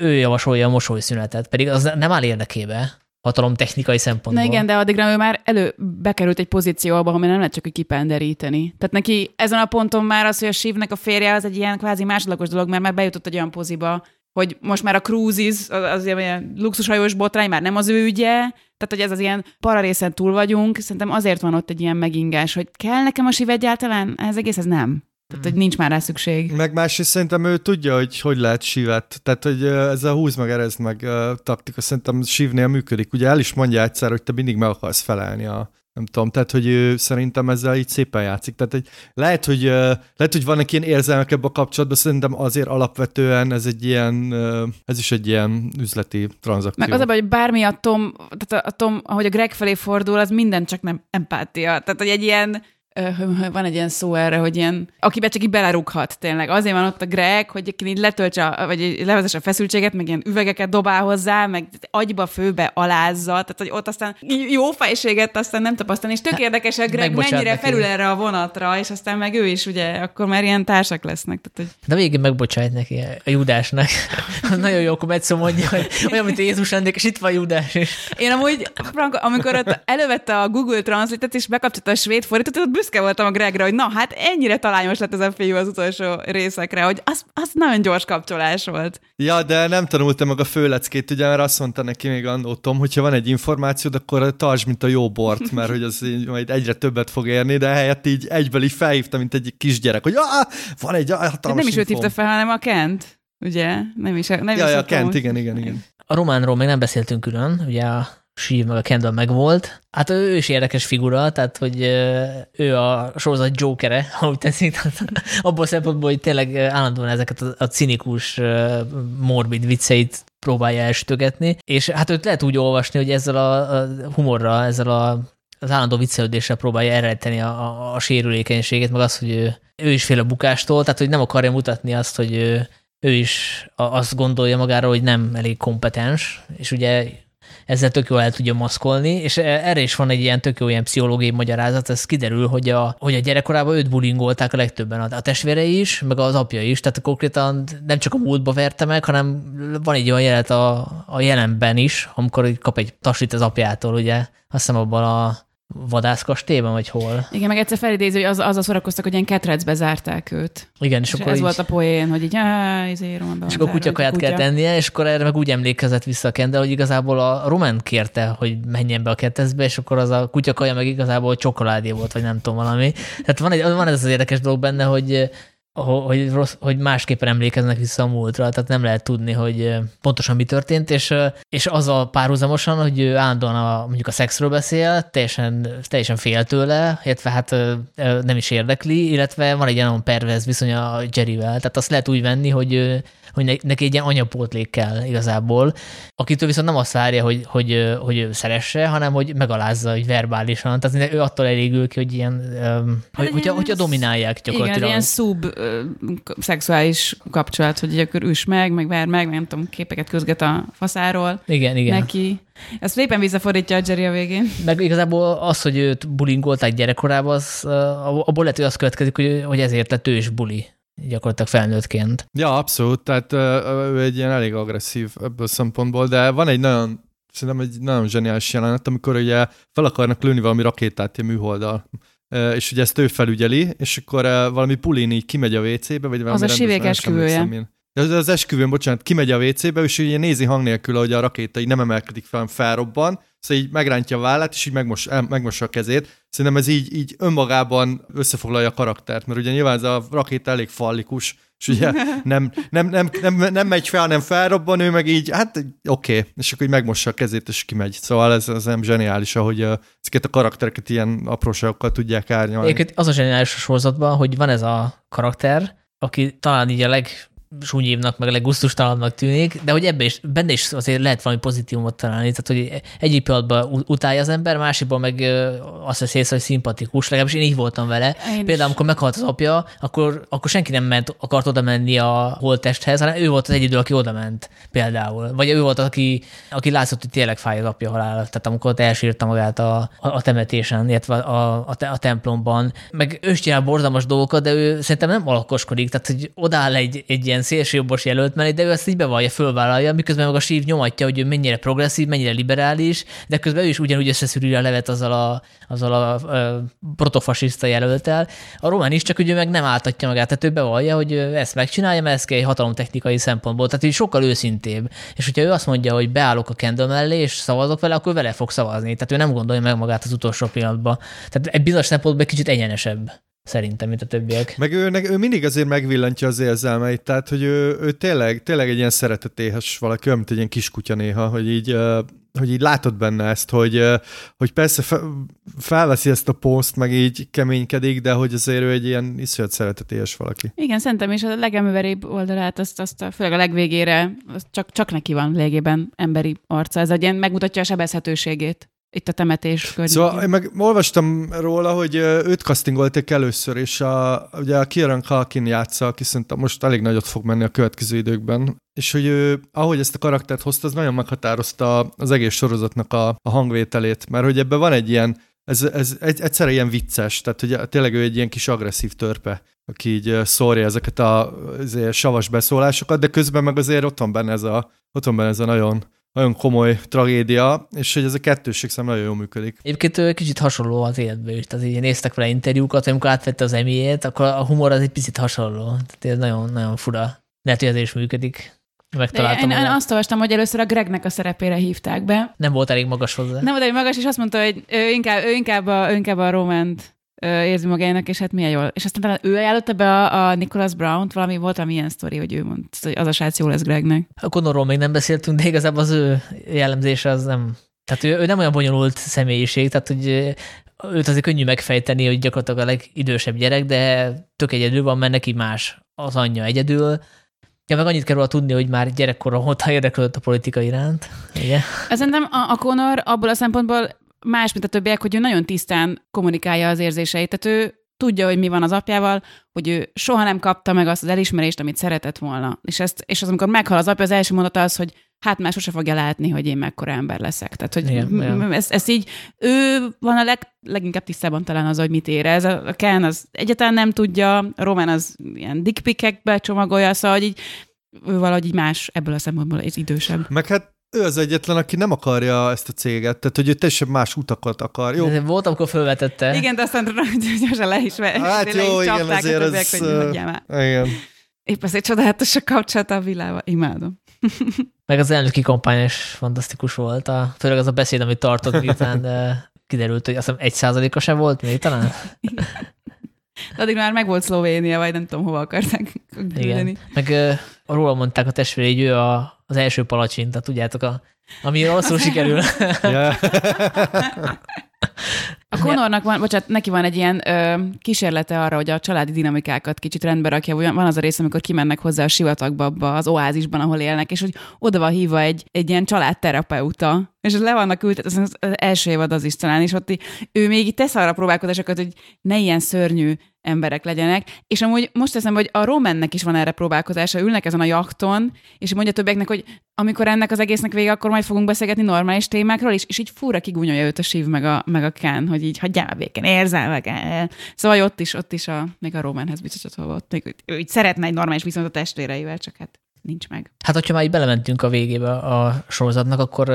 ő javasolja a mosolyszünetet, pedig az nem áll érdekébe hatalomtechnikai szempontból. Na igen, de addigra ő már bekerült egy pozícióba, ahol nem lehet csak hogy kipenderíteni. Tehát neki ezen a ponton már az, hogy a Shivnek a férje az egy ilyen kvázi másodlagos dolog, mert már bejutott egy olyan poziba, hogy most már a cruises, az ilyen luxushajós botrány már nem az ő ügye, tehát hogy ez az ilyen pararészen túl vagyunk, szerintem azért van ott egy ilyen megingás, hogy kell nekem a Shiv egyáltalán? Ez egész, ez nem. Tehát, hogy nincs már rá szükség. Meg másrészt szerintem ő tudja, hogy lehet Shivet. Tehát, hogy ez a húz meg, erezd meg taktika szerintem Shivnél működik. Ugye el is mondja egyszer, hogy te mindig meg akarsz felelni a... Nem tudom, tehát, hogy ő szerintem ezzel így szépen játszik. Tehát hogy lehet, hogy vannak ilyen érzelmek ebben a kapcsolatban, szerintem azért alapvetően ez is egy ilyen üzleti tranzakció. Meg az abban, hogy bármi a Tom, ahogy a Gregg felé fordul, az minden csak nem empátia. Tehát, hogy egy ilyen van egy ilyen szó erre, hogy ilyen, akiben csak így belerúghat tényleg. Azért van ott a Gregg, hogy így letöltse, vagy levezesse a feszültséget, meg ilyen üvegeket dobál hozzá, meg agyba, főbe alázza, tehát hogy ott aztán jó fejséget aztán nem tapasztalni, és tök érdekes a Gregg mennyire felül erre a vonatra, és aztán meg ő is, ugye, akkor már ilyen társak lesznek. Tehát, hogy... De végig megbocsájt neki a Júdásnak. Nagyon jó, akkor Matsson mondja, hogy olyan, mint Jézus lennék, és itt van Júdás is. Én amúgy, Frank, amikor elővette a Google Translate-et, és bekapcsolta a svéd fordítót, büszke voltam a Gregre, hogy na, hát ennyire talányos lett ez a fiú az utolsó részekre, hogy az nagyon gyors kapcsolás volt. Ja, de nem tanulta meg a főleckét, ugye, mert azt mondta neki még annó Tom, hogyha van egy információd, akkor tartsd, mint a jó bort, mert hogy az majd egyre többet fog érni, de helyett így egyből így felhívta, mint egy kisgyerek, hogy van egy hatalmas infom. Nem is őt hívta fel, hanem a Kent, ugye? A Kent, igen. A Románról még nem beszéltünk külön, ugye a Shiv meg a Kendall megvolt. Hát ő is érdekes figura, tehát hogy ő a sorozat jokere, ahogy tetszik, abból szempontból, hogy tényleg állandóan ezeket a cinikus, morbid vicceit próbálja elstögetni, és hát őt lehet úgy olvasni, hogy ezzel a humorral, ezzel az állandó viccelődéssel próbálja elrejteni a sérülékenységét, meg azt, hogy ő is fél a bukástól, tehát hogy nem akarja mutatni azt, hogy ő is azt gondolja magára, hogy nem elég kompetens, és ugye ezzel tök jól el tudja maszkolni, és erre is van egy ilyen tök jó ilyen pszichológiai magyarázat, ez kiderül, hogy hogy a gyerekkorában őt bullyingolták a legtöbben, a testvérei is, meg az apja is, tehát konkrétan nem csak a múltba verte meg, hanem van egy olyan jelenet a jelenben is, amikor kap egy taslit az apjától, ugye, azt hiszem abban a vadászkastélyben, vagy hol? Igen, meg egyszer felidéző, hogy azzal szórakoztak, hogy ilyen ketrecbe zárták őt. Igen, és akkor ez volt a poén, hogy így Roman. És akkor kutyakaját kell tennie, és akkor erre meg úgy emlékezett vissza a Kendall, hogy igazából a Roman kérte, hogy menjen be a ketrecbe, és akkor az a kutyakaja meg igazából csokoládé volt, vagy nem tudom, valami. Tehát van ez az érdekes dolog benne, hogy másképpen emlékeznek vissza a múltra, tehát nem lehet tudni, hogy pontosan mi történt, és az a párhuzamosan, hogy ő állandóan mondjuk a szexről beszél, teljesen fél tőle, illetve hát nem is érdekli, illetve van egy olyan perverz viszony a Gerrivel, tehát azt lehet úgy venni, hogy neki egy ilyen anyapótlék kell igazából, akitől viszont nem azt várja, hogy ő szeresse, hanem hogy megalázza, hogy verbálisan. Tehát ő attól elégül ki, hogy ilyen, hogyha dominálják gyakorlatilag. Igen, ilyen szexuális kapcsolat, hogy akkor üss meg vár meg, nem tudom, képeket közget a faszáról. Igen. Neki. Ezt éppen visszafordítja a Gerri a végén. Meg igazából az, hogy őt bulingolták gyerekkorában, abból lehet, hogy azt következik, hogy ezért lett ő is buli. Gyakorlatilag felnőttként. Ja, abszolút, tehát ő egy ilyen elég agresszív ebből szempontból, de van szerintem egy nagyon zseniális jelenet, amikor ugye fel akarnak lőni valami rakétát ilyen műholddal, és ugye ezt ő felügyeli, és akkor valami pulin így kimegy a WC-be, vagy valami rendezben, nem emlékszem én. Az esküvőn, bocsánat, kimegy a WC-be, és így nézi hang nélkül, ahogy a rakéta így nem emelkedik fel, felrobban, szóval így megrántja a vállát, és így megmossa a kezét. Szerintem ez így önmagában összefoglalja a karaktert, mert ugye nyilván ez a rakéta elég fallikus, és ugye nem megy fel, hanem felrobban, ő meg így, hát oké, és akkor így megmossa a kezét, és kimegy. Szóval ez nem zseniális, ahogy ezeket a karaktereket ilyen apróságokkal tudják árnyalni. Egyébként az a zseniális a sorozatban, hogy van ez a karakter, aki talán így a legsúnyévnak, meg a leggusztustalannak tűnik, de hogy benne is azért lehet valami pozitívumot találni, tehát hogy egyik pillanatban utálja az ember, másikban meg azt veszi észre, hogy szimpatikus, legalábbis én így voltam vele. Például amikor meghalt az apja, akkor senki nem akart oda menni a holttesthez, hanem ő volt az egyedül, aki oda ment például. Vagy ő volt az, aki látszott, hogy tényleg fáj az apja halála, tehát amikor ott elsírta magát a temetésen, illetve a templomban. Meg ő is csinál borzalmas dolgokat, de ő szerintem nem alakoskodik, tehát hogy odáll egy ilyen szélsőjobbos jelölt mellé, de ő ezt így bevallja, fölvállalja, miközben meg a Shiv nyomatja, hogy ő mennyire progresszív, mennyire liberális, de közben ő is ugyanúgy összeszűrűre levet azzal a protofasiszta jelölttel. A Roman is, csak ugye meg nem áltatja magát, tehát ő bevallja, hogy ezt megcsinálja, mert ez kell hatalomtechnikai szempontból, tehát így sokkal őszintébb. És hogyha ő azt mondja, hogy beállok a Kendall mellé, és szavazok vele, akkor vele fog szavazni. Tehát ő nem gondolja meg magát az utolsó pillanatban. Tehát egy bizonyos szempontból kicsit egyenesebb. Szerintem, mint a többiek. Meg ő mindig azért megvillantja az érzelmeit, tehát, hogy ő tényleg egy ilyen szeretetéhes valaki, mint egy ilyen kiskutya néha, hogy így látod benne ezt, hogy persze felveszi ezt a poszt, meg így keménykedik, de hogy azért ő egy ilyen iszonyat szeretetélyes valaki. Igen, szerintem is a legemberébb oldalát, azt főleg a legvégére, csak neki van légében emberi arca, ez egy ilyen megmutatja a sebezhetőségét. Itt a temetés környékén. Szóval én meg olvastam róla, hogy őt castingolták először, és ugye a Kieran Culkin játsza, aki szerintem most elég nagyot fog menni a következő időkben, és hogy ő, ahogy ezt a karaktert hozta, az nagyon meghatározta az egész sorozatnak a hangvételét, mert hogy ebben van egy ilyen, ez egyszerre ilyen vicces, tehát hogy tényleg ő egy ilyen kis agresszív törpe, aki így szórja ezeket a savas beszólásokat, de közben meg azért ott van benne ez a nagyon komoly tragédia, és hogy ez a kettősség szem nagyon jól működik. Egyébként kicsit hasonló az életből is, tehát így néztek vele interjúkat, amikor átvette az Emmy-jét, akkor a humor az egy picit hasonló, tehát ez nagyon-nagyon fura. Lehet, hogy ez is működik. Megtaláltam. Én azt olvastam, hogy először a Greggnek a szerepére hívták be. Nem volt elég magas hozzá. Nem volt elég magas, és azt mondta, hogy ő inkább a Romant érzi magának, és hát milyen jól. És aztán ő ajánlotta be a Nicholas Brown-t, valami ilyen sztori, hogy ő mondta, hogy az a srác jó lesz Greggnek. A Connorról még nem beszéltünk, de igazából az ő jellemzése az nem... Tehát ő nem olyan bonyolult személyiség, tehát hogy őt azért könnyű megfejteni, hogy gyakorlatilag a legidősebb gyerek, de tök egyedül van, mert neki más az anyja egyedül. Ja, meg annyit kell róla tudni, hogy már gyerekkorom óta érdeklődött a politika iránt. Igen. Szerintem a Connor abból a szempontból más, mint a többiek, hogy ő nagyon tisztán kommunikálja az érzéseit, tehát ő tudja, hogy mi van az apjával, hogy ő soha nem kapta meg azt az elismerést, amit szeretett volna. És az, amikor meghal az apja, az első mondata az, hogy hát már sose fogja látni, hogy én mekkora ember leszek. Tehát, hogy ez így, ő van a leginkább tisztában talán az, hogy mit érez. A Ken az egyáltalán nem tudja, a Roman az ilyen dickpikekbe csomagolja, szóval, hogy így ő valahogy így más ebből a szempontból egy idősebb. Meg hát ő az egyetlen, aki nem akarja ezt a céget, tehát hogy ő teljesen más utakat akar. Jó. Volt, amikor fölvetette. Igen, de aztán gyorsan le is vett. Hát jó, igen, azért ez... Igen. Épp azért csodálatos a kapcsolata a világban. Imádom. Meg az elnöki kampány is fantasztikus volt. Főleg az a beszéd, amit tartott, miután kiderült, hogy azt hiszem 1%-a sem volt még talán. Igen. De addig már meg volt Szlovénia, vagy nem tudom, hova akarták gyűlölni. Meg róla mondták a testvére, hogy ő az első palacsinta, tudjátok, ami rosszul sikerül. Yeah. A Connornak van, bocsánat, neki van egy ilyen kísérlete arra, hogy a családi dinamikákat kicsit rendbe rakja. Van az a rész, amikor kimennek hozzá a sivatagba, abba az oázisban, ahol élnek, és hogy oda van hívva egy ilyen családterapeuta, és le vannak ültetve, az első évad az is talán, és ott ő még itt tesz arra próbálkozásokat, hogy ne ilyen szörnyű emberek legyenek, és amúgy most teszem, hogy a Romannek is van erre próbálkozása, ülnek ezen a jachton, és mondja többieknek, hogy amikor ennek az egésznek vége, akkor majd fogunk beszélgetni normális témákról, és így fúra kigúnyolja őt a Shiv meg a Ken, hogy így hagyjál a békén, érzel meg el. Szóval ott is még a Romanhez biztosatva volt, hogy ő így szeretne egy normális viszont a testvéreivel, csak hát nincs meg. Hát, hogyha már így belementünk a végébe a sorozatnak, akkor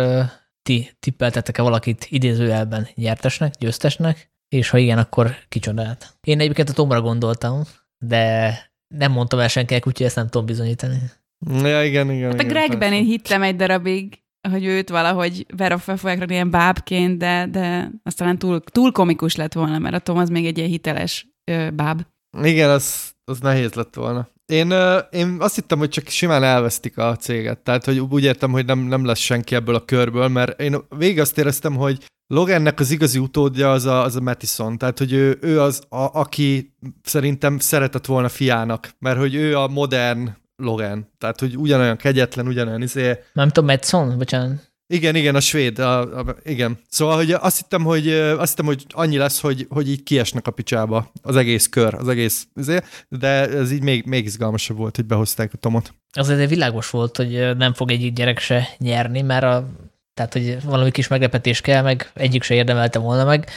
ti tippeltettek-e valakit idézőjelben nyertesnek, győztesnek? És ha igen, akkor kicsodát. Én egyébként a Tomra gondoltam, de nem mondtam el senkinek, úgyhogy ezt nem tudom bizonyítani. Ja, igen. Hát a Greggben én hittem egy darabig, hogy őt valahogy beroffa fogják rakni ilyen bábként, de aztán túl komikus lett volna, mert a Tom az még egy ilyen hiteles báb. Igen, az nehéz lett volna. Én azt hittem, hogy csak simán elvesztik a céget. Tehát, hogy úgy értem, hogy nem lesz senki ebből a körből, mert én végig azt éreztem, hogy Logannek az igazi utódja az a Matsson, tehát, hogy ő az, aki szerintem szeretett volna fiának, mert hogy ő a modern Logan, tehát, hogy ugyanolyan kegyetlen, ugyanolyan Nem tudom, Matsson? Bocsánat. Igen, a svéd. Igen. Szóval, hogy azt hittem, hogy annyi lesz, hogy így kiesnek a picsába az egész kör, az egész, de ez így még izgalmasabb volt, hogy behozták a Tomot. Azért világos volt, hogy nem fog egyik gyerek se nyerni, mert tehát, hogy valami kis meglepetés kell, meg egyik se érdemelte volna meg.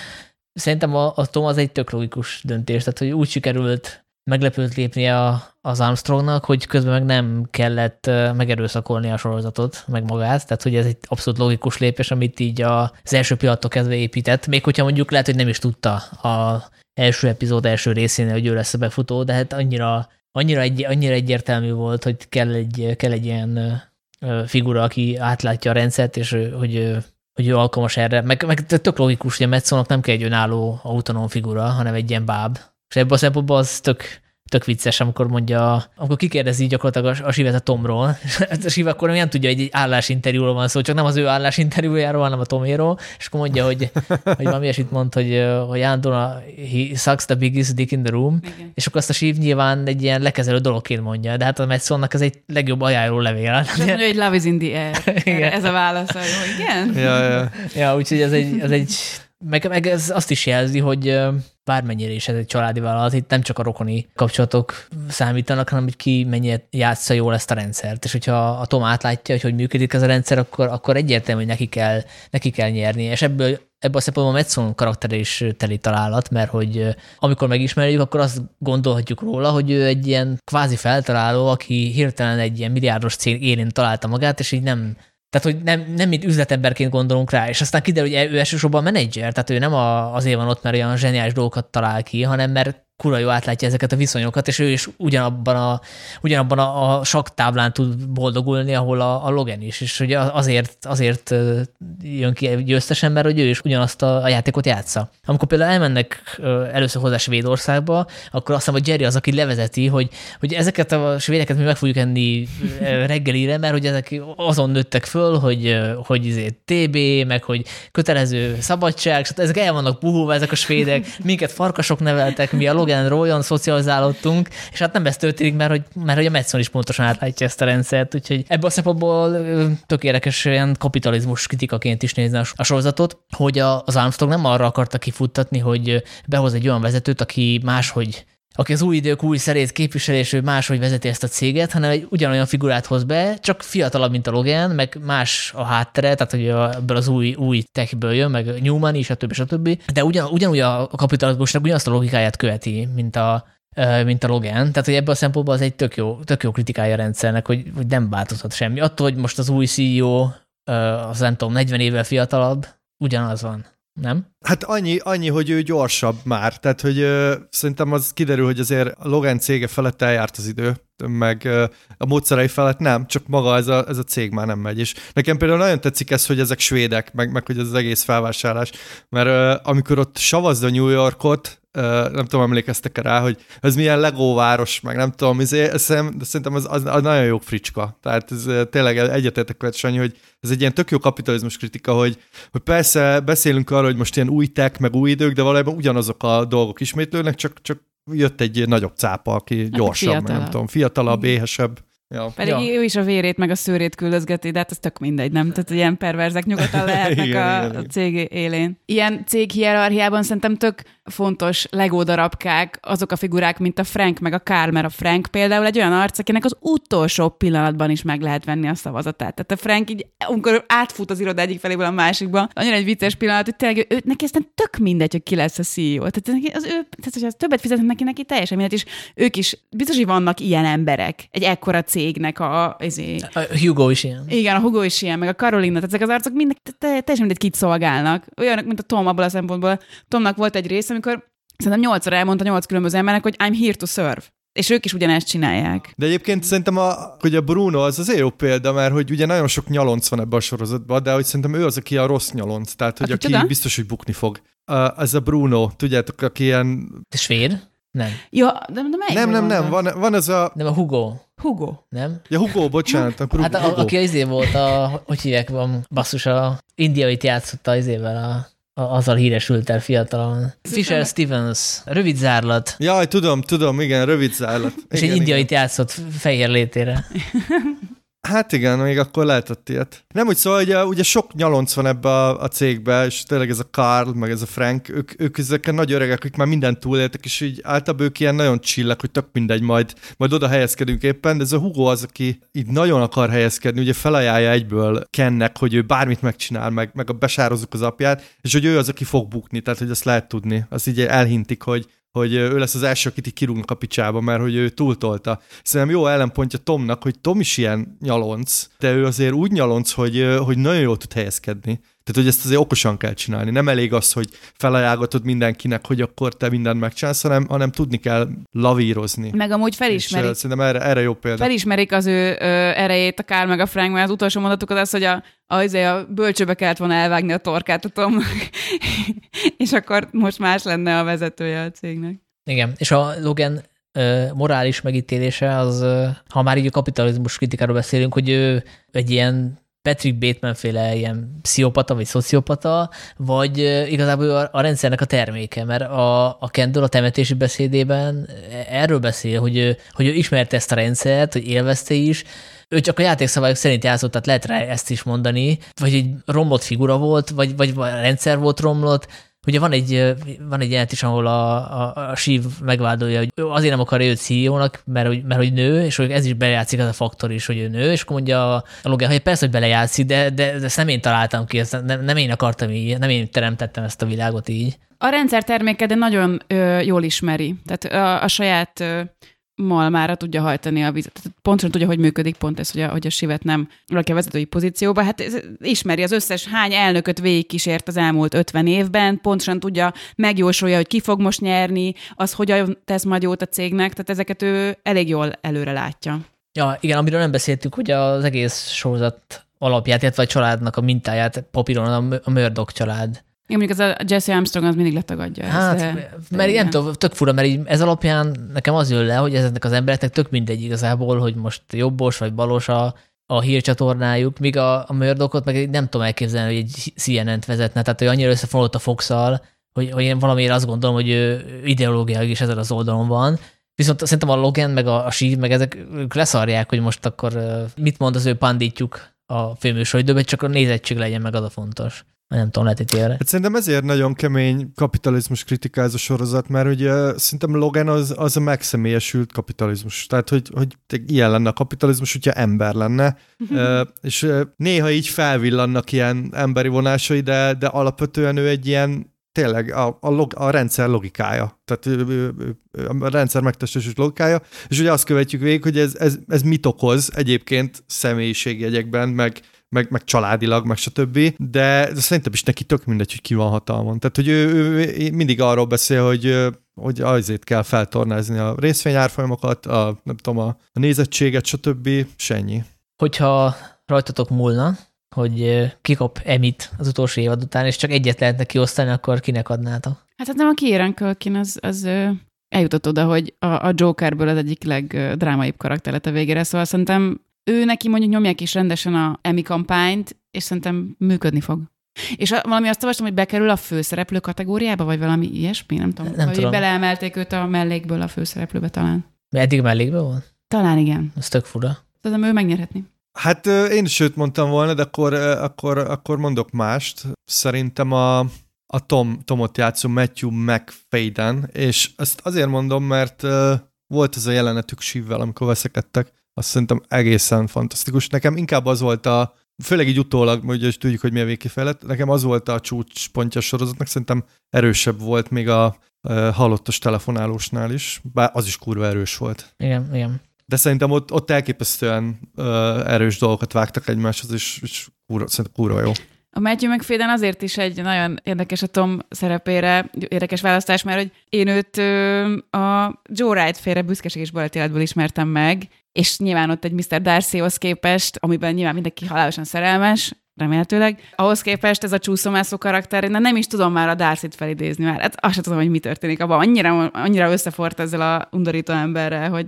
Szerintem a Tom az egy tök logikus döntés, tehát, hogy úgy sikerült meglepőt lépnie az Armstrongnak, hogy közben meg nem kellett megerőszakolni a sorozatot, meg magát, tehát hogy ez egy abszolút logikus lépés, amit így az első pillanattól kezdve épített, még hogyha mondjuk lehet, hogy nem is tudta az első epizód első részénél, hogy ő lesz a befutó, de hát annyira egyértelmű volt, hogy kell egy ilyen figura, aki átlátja a rendszert, és hogy ő alkalmas erre, meg tök logikus, hogy a Matssonnak nem kell egy önálló autonóm figura, hanem egy ilyen báb. És ebből a szempontból az tök vicces, amikor kikérdezi gyakorlatilag a Shivet a Tomról, és a Shiv akkor nem tudja, hogy egy állásinterjúról van szó, csak nem az ő állásinterjújáról, hanem a Toméról, és akkor mondja, hogy valami ilyesmit mond, hogy Andona, he sucks the biggest dick in the room, igen. És akkor azt a Shiv nyilván egy ilyen lekezelő dologként mondja, de hát a Matssonnak ez egy legjobb ajánló levél. És mondja, hogy love is in the air. Igen. Ez a válasz, hogy igen. Ja, úgyhogy ez egy meg ez azt is jelzi, hogy bármennyire is ez egy családi vállalat, itt nem csak a rokoni kapcsolatok számítanak, hanem hogy ki mennyire játsza jól ezt a rendszert. És hogyha a Tom átlátja, hogy működik ez a rendszer, akkor egyértelmű, hogy neki kell nyerni. És ebből a szempontból a Matsson karakter is teli találat, mert hogy amikor megismerjük, akkor azt gondolhatjuk róla, hogy ő egy ilyen kvázi feltaláló, aki hirtelen egy ilyen milliárdos cég élén találta magát, és így nem... Tehát, hogy nem itt üzletemberként gondolunk rá, és aztán kiderül, hogy ő elsősorban a menedzser, tehát ő nem azért van ott, mert olyan zseniális dolgokat talál ki, hanem mert kurva jó átlátja ezeket a viszonyokat, és ő is ugyanabban a sakktáblán tud boldogulni, ahol a Logan is, és ugye azért jön ki győztesen, mert hogy ő is ugyanazt a játékot játsza. Amikor például elmennek először hozzá Svédországba, akkor azt hiszem, hogy Gerri az, aki levezeti, hogy ezeket a svédeket mi meg fogjuk enni reggelire, mert hogy ezek azon nőttek föl, hogy TB, meg hogy kötelező szabadság, szóval ezek el vannak puhulva, ezek a svédek, minket farkasok neveltek, mi a Logan Royon szocializálódtunk, és hát nem ez történik, mert hogy a Matsson is pontosan átlátja ezt a rendszert, úgyhogy ebből a szempontból tök érdekes ilyen kapitalizmus kritikaként is nézni a sorozatot, hogy az Armstrong nem arra akarta kifuttatni, hogy behoz egy olyan vezetőt, aki az új idők új szerét képvisel, és ő máshogy vezeti ezt a céget, hanem egy ugyanolyan figurát hoz be, csak fiatalabb, mint a Logan, meg más a háttere, tehát hogy ebből az új techből jön, meg Newman is, stb. De ugyanúgy a kapitalizmusnak ugyanazt a logikáját követi, mint a Logan. Tehát, hogy ebből a szempontból az egy tök jó kritikája a rendszernek, hogy nem változhat semmi. Attól, hogy most az új CEO, az nem tudom, 40 évvel fiatalabb, ugyanaz van. Nem? Hát annyi, hogy ő gyorsabb már, tehát hogy szerintem az kiderül, hogy azért a Logan cége felett eljárt az idő, meg a módszerei felett nem, csak maga ez a cég már nem megy, és nekem például nagyon tetszik ez, hogy ezek svédek, meg hogy ez az egész felvásárlás, mert amikor ott savazd a New Yorkot, nem tudom, emlékeztek-e rá, hogy ez milyen legóváros, meg nem tudom, szerintem az nagyon jó fricska. Tehát ez tényleg egyetértek veled, Sanyi, hogy ez egy ilyen tök jó kapitalizmus kritika, hogy persze beszélünk arról, hogy most ilyen új tech, meg új idők, de valójában ugyanazok a dolgok ismétlődnek, csak jött egy nagyobb cápa, aki gyorsabb, fiatalabb. Nem tudom, fiatalabb, éhesebb. Ja. Pedig ő is a vérét meg a szőrét küldözgeti, de hát ez tök mindegy, nem? Tehát ilyen perverzek nyugodtan lehetnek igen. A cég élén. Ilyen cég hierarchiában szerintem tök fontos Lego darabkák, azok a figurák, mint a Frank meg a Karl, mert a Frank például egy olyan arc, akinek az utolsó pillanatban is meg lehet venni a szavazatát. Tehát a Frank így, amikor átfut az iroda egyik feléből a másikba, annyira egy vicces pillanat, hogy tényleg neki aztán tök mindegy, hogy ki lesz a CEO. Tehát hogy az többet fizetnek neki teljesen mindegy, és ők is biztos, hogy vannak ilyen emberek, egy ekkora cégnek a Hugo is ilyen. Igen, a Hugo is ilyen, meg a Karolina, tehát ezek az arcok mind teljesen mindegy, kit szolgálnak. Olyanok, mint a Tom abból a szempontból. Tomnak volt egy rész, amikor szerintem 8-ra elmondta 8 különböző embernek, hogy I'm here to serve. És ők is ugyanezt csinálják. De egyébként szerintem hogy a Bruno az azért jó példa, mert hogy ugye nagyon sok nyalonc van ebben a sorozatban, de hogy szerintem ő az, aki a rossz nyalonc, tehát hogy aki biztos, hogy bukni fog. Ez a Bruno, tudjátok, aki ilyen... Svéd? Nem. Ja, de melyik? Nem. Van ez a... Nem, a Hugo. Nem? Ja, Hugo, bocsánat. Hát aki az izé volt, hogy hívják, van basszus, a indiait játszott az izével azzal híresült el fiatalon. Fisher Stevens, rövid zárlat. Jaj, tudom, igen, rövid zárlat. És egy indiait játszott fehér létére. Hát igen, még akkor lehetett ilyet. Nem úgy, szóval ugye sok nyalonc van ebbe a cégbe, és tényleg ez a Karl, meg ez a Frank, ők ezek nagy öregek, akik már mindent túléltek, és így általában ők ilyen nagyon chillek, hogy tök mindegy, majd oda helyezkedünk éppen, de ez a Hugo az, aki így nagyon akar helyezkedni, ugye felajánlja egyből Kennek, hogy ő bármit megcsinál, meg a besározzuk az apját, és hogy ő az, aki fog bukni, tehát hogy azt lehet tudni, azt így elhintik, hogy ő lesz az első, akit így kirúgnak a picsába, mert hogy ő túltolta. Szerintem jó ellenpontja Tomnak, hogy Tom is ilyen nyalonc, de ő azért úgy nyalonc, hogy nagyon jól tud helyezkedni. Tehát, hogy ezt azért okosan kell csinálni. Nem elég az, hogy felajánlgatod mindenkinek, hogy akkor te mindent megcsinálsz, hanem tudni kell lavírozni. Meg amúgy felismerik. És szerintem erre jó példa. Felismerik az ő erejét, akár meg a Frank, mert az utolsó mondatuk az, hogy a bölcsőbe kellett volna elvágni a torkát a Tomnak, és akkor most más lenne a vezetője a cégnek. Igen, és a Logan morális megítélése az, ha már így a kapitalizmus kritikáról beszélünk, hogy ő egy ilyen Patrick Bateman-féle ilyen pszichopata vagy szociopata, vagy igazából a rendszernek a terméke, mert a Kendall a temetési beszédében erről beszél, hogy ő ismerte ezt a rendszert, hogy élvezte is, ő csak a játékszabályok szerint játszott, tehát lehet rá ezt is mondani, vagy egy romlott figura volt, vagy a rendszer volt romlott. Ugye van egy jelent is, ahol a Shiv megvádolja, hogy azért nem akarja őt CEO-nak, mert hogy nő, és hogy ez is belejátszik az a faktor is, hogy ő nő, és akkor mondja a Logan, hogy persze, hogy belejátszik, de ezt nem én találtam ki, ezt nem én akartam így, nem én teremtettem ezt a világot így. A rendszer terméke, de nagyon jól ismeri. Tehát a saját malmára tudja hajtani a vizet. Pontosan tudja, hogy működik pont ez, hogy a Shivet nem rakja vezetői pozícióba. Hát ismeri az összes hány elnököt végigkísért az elmúlt 50 évben, pontosan tudja, megjósolja, hogy ki fog most nyerni, az hogyan tesz majd jót a cégnek, tehát ezeket ő elég jól előre látja. Ja, igen, amiről nem beszéltük, hogy az egész sorozat alapját, illetve a családnak a mintáját papíron a Murdoch család. Én mondjuk ez a Jesse Armstrong az mindig letagadja. Hát, mert nem tudom, tök fura, mert így ez alapján nekem az jön le, hogy ezeknek az embereknek tök mindegy igazából, hogy most jobbos vagy balos a hírcsatornájuk, míg a Murdochot meg nem tudom elképzelni, hogy egy CNN-t vezetne, tehát ő annyira összefonult a Fox-szal, hogy én valamiért azt gondolom, hogy ő ideológiailag is ezen az oldalon van. Viszont szerintem a Logan, meg a Shiv, meg ezek ők leszarják, hogy most akkor mit mond az ő pandítjuk a főműsoridőben, csak a nézettség legyen meg, az a fontos. Nem tudom, lehet itt élre. Hát szerintem ezért nagyon kemény kapitalizmus kritika ez a sorozat, mert ugye szerintem Logan az a megszemélyesült kapitalizmus. Tehát, hogy ilyen lenne a kapitalizmus, hogyha ember lenne. És néha így felvillannak ilyen emberi vonásai, de alapvetően ő egy ilyen tényleg a rendszer logikája. Tehát a rendszer megtestesült logikája. És ugye azt követjük végig, hogy ez mit okoz egyébként személyiségjegyekben, meg családilag, meg stb. De szerintem is neki tök mindegy, hogy ki van hatalmon. Tehát, hogy ő mindig arról beszél, hogy azért kell feltornázni a részvényárfolyamokat, a nézettséget, stb. És ennyi. Hogyha rajtatok múlna, hogy kikap Emit az utolsó évad után, és csak egyet lehetne kiosztani, akkor kinek adnátok? Hát nem a Kieran Culkin, az eljutott oda, hogy a Jokerből az egyik legdrámaibb karakter lett a végére, szóval szerintem ő neki mondjuk nyomják is rendesen a Emmy kampányt, és szerintem működni fog. És valami azt olvastam, hogy bekerül a főszereplő kategóriába, vagy valami ilyesmi, nem tudom. Nem tudom. Beleemelték őt a mellékből a főszereplőbe talán. Eddig mellékből van? Talán igen. Ez tök fura. Szerintem ő megnyerhetni. Hát én is őt mondtam volna, de akkor mondok mást. Szerintem a Tomot játszó Matthew Macfadyen, és ezt azért mondom, mert volt ez a jelenetük Shivvel, amikor veszekedtek. Azt szerintem egészen fantasztikus. Nekem inkább az volt főleg így utólag, ugye tudjuk, hogy mi a végkifejlet, nekem az volt a csúcspontja sorozatnak, szerintem erősebb volt még a halottos telefonálósnál is, bár az is kurva erős volt. Igen. De szerintem ott elképesztően erős dolgokat vágtak egymáshoz, és kurva jó. A Matthew Macfadyen azért is egy nagyon érdekes a Tom szerepére, érdekes választás, mert hogy én őt a Joe Wright féle Büszkeség és Balítéletből ismertem meg, és nyilván ott egy Mr. Darcyhoz képest, amiben nyilván mindenki halálosan szerelmes, remélhetőleg. Ahhoz képest ez a csúszomászó karakter, de nem is tudom már a Darcyt felidézni már. Hát azt sem tudom, hogy mi történik abban. Annyira összefort ezzel a undorító emberrel, hogy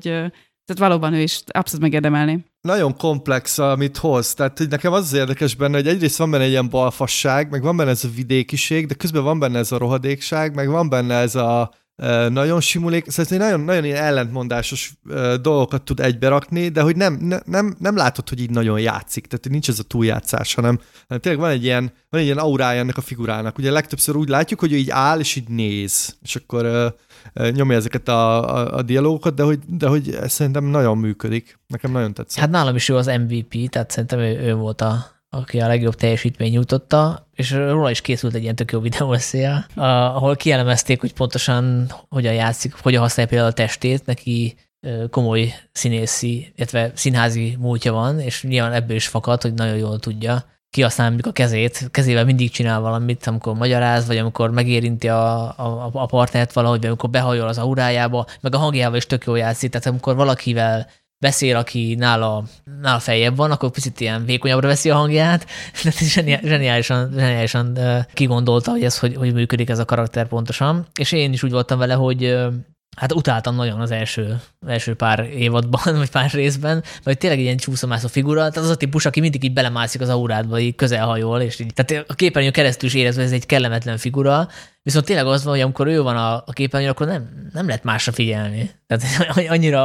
tehát valóban ő is abszolút megérdemelni. Nagyon komplex, amit hoz. Tehát hogy nekem az érdekes benne, hogy egyrészt van benne egy ilyen balfasság, meg van benne ez a vidékiség, de közben van benne ez a rohadékság, meg van benne ez a nagyon simulék, szóval nagyon-nagyon ilyen ellentmondásos dolgokat tud egyberakni, de hogy nem látod, hogy így nagyon játszik, tehát nincs ez a túljátszás, hanem tényleg van egy ilyen aurája ennek a figurának. Ugye legtöbbször úgy látjuk, hogy ő így áll, és így néz, és akkor nyomja ezeket a dialógokat, de hogy szerintem nagyon működik. Nekem nagyon tetszik. Hát nálam is ő az MVP, tehát szerintem ő volt aki a legjobb teljesítmény nyújtotta, és róla is készült egy ilyen tök jó videó eszéje, ahol kielemezték, hogy pontosan hogyan játszik, hogyan használja például a testét, neki komoly színészi, illetve színházi múltja van, és nyilván ebből is fakad, hogy nagyon jól tudja kihasználni a kezét, kezével mindig csinál valamit, amikor magyaráz, vagy amikor megérinti a partnert valahogy, vagy amikor behajol az aurájába, meg a hangjával is tök jól játszik, tehát amikor valakivel beszél, aki nála feljebb van, akkor picit ilyen vékonyabbra veszi a hangját, de zseniálisan kigondolta, hogy ez hogy működik ez a karakter pontosan. És én is úgy voltam vele, hogy hát utáltam nagyon az első pár évadban, vagy pár részben, vagy tényleg ilyen csúszomászó figura, tehát az a típus, aki mindig így belemászik az aurádba, így közelhajol, és így, tehát a képernyőn keresztül is érezve, ez egy kellemetlen figura, viszont tényleg az van, hogy amikor ő van a képernyőn, akkor nem lehet másra figyelni. Tehát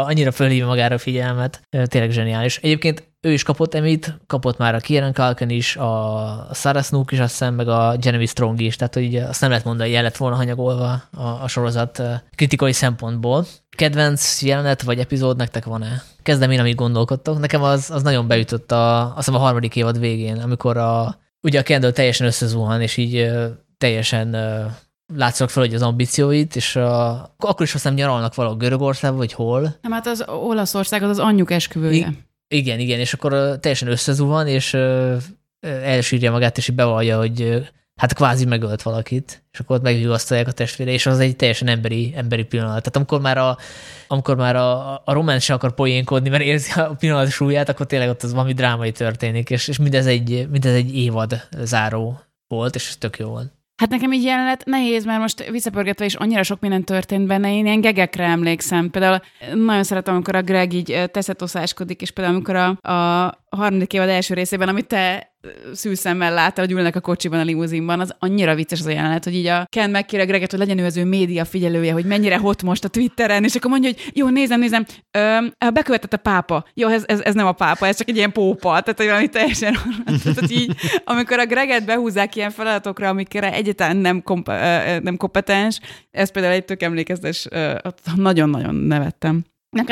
annyira fölhívja magára a figyelmet, tényleg zseniális. Egyébként ő is kapott Emmy-t, kapott már a Kieran Culkin is, a Sarah Snook is, azt hiszem, meg a Jeremy Strong is, tehát hogy azt nem lehet mondani, hogy el lett volna hanyagolva a sorozat kritikai szempontból. Kedvenc jelenet vagy epizód nektek van-e? Kezdem én, amit gondolkodtok. Nekem az nagyon beütött azt hiszem a harmadik évad végén, amikor ugye a Kendall teljesen összezuhan, és így teljesen látszanak fel, hogy az ambícióit, és akkor is azt hiszem nyaralnak valahol Görögországban, vagy hol. Nem, hát az Olaszország az anyjuk esküvője. Igen, és akkor teljesen összezuhan, és elsírja magát, és így bevallja, hogy hát kvázi megölt valakit, és akkor ott megvigasztalják a testvére, és az egy teljesen emberi pillanat. Tehát amikor már a Roman se akar poénkodni, mert érzi a pillanat súlyát, akkor tényleg ott az valami drámai történik, és mindez egy évad záró volt, és ez tök jó volt. Hát nekem így jelenet nehéz, mert most visszapörgetve is annyira sok minden történt benne, én ilyen gegekre emlékszem. Például nagyon szeretem, amikor a Gregg így teszetoszáskodik, és például amikor a harmadik évad első részében, amit te szűszemmel láttál, hogy ülnek a kocsiban, a limuzinban, az annyira vicces az a jelenet, hogy így a Ken megkér a Gregget, hogy legyen ő az ő média figyelője, hogy mennyire hot most a Twitteren, és akkor mondja, hogy jó, nézem, bekövetett a pápa. Jó, ez nem a pápa, ez csak egy ilyen pópa, tehát valami teljesen tehát így, amikor a Gregget behúzzák ilyen feladatokra, amikre egyáltalán nem kompetens, ez például egy tök emlékeztes, nagyon-nagyon nevettem.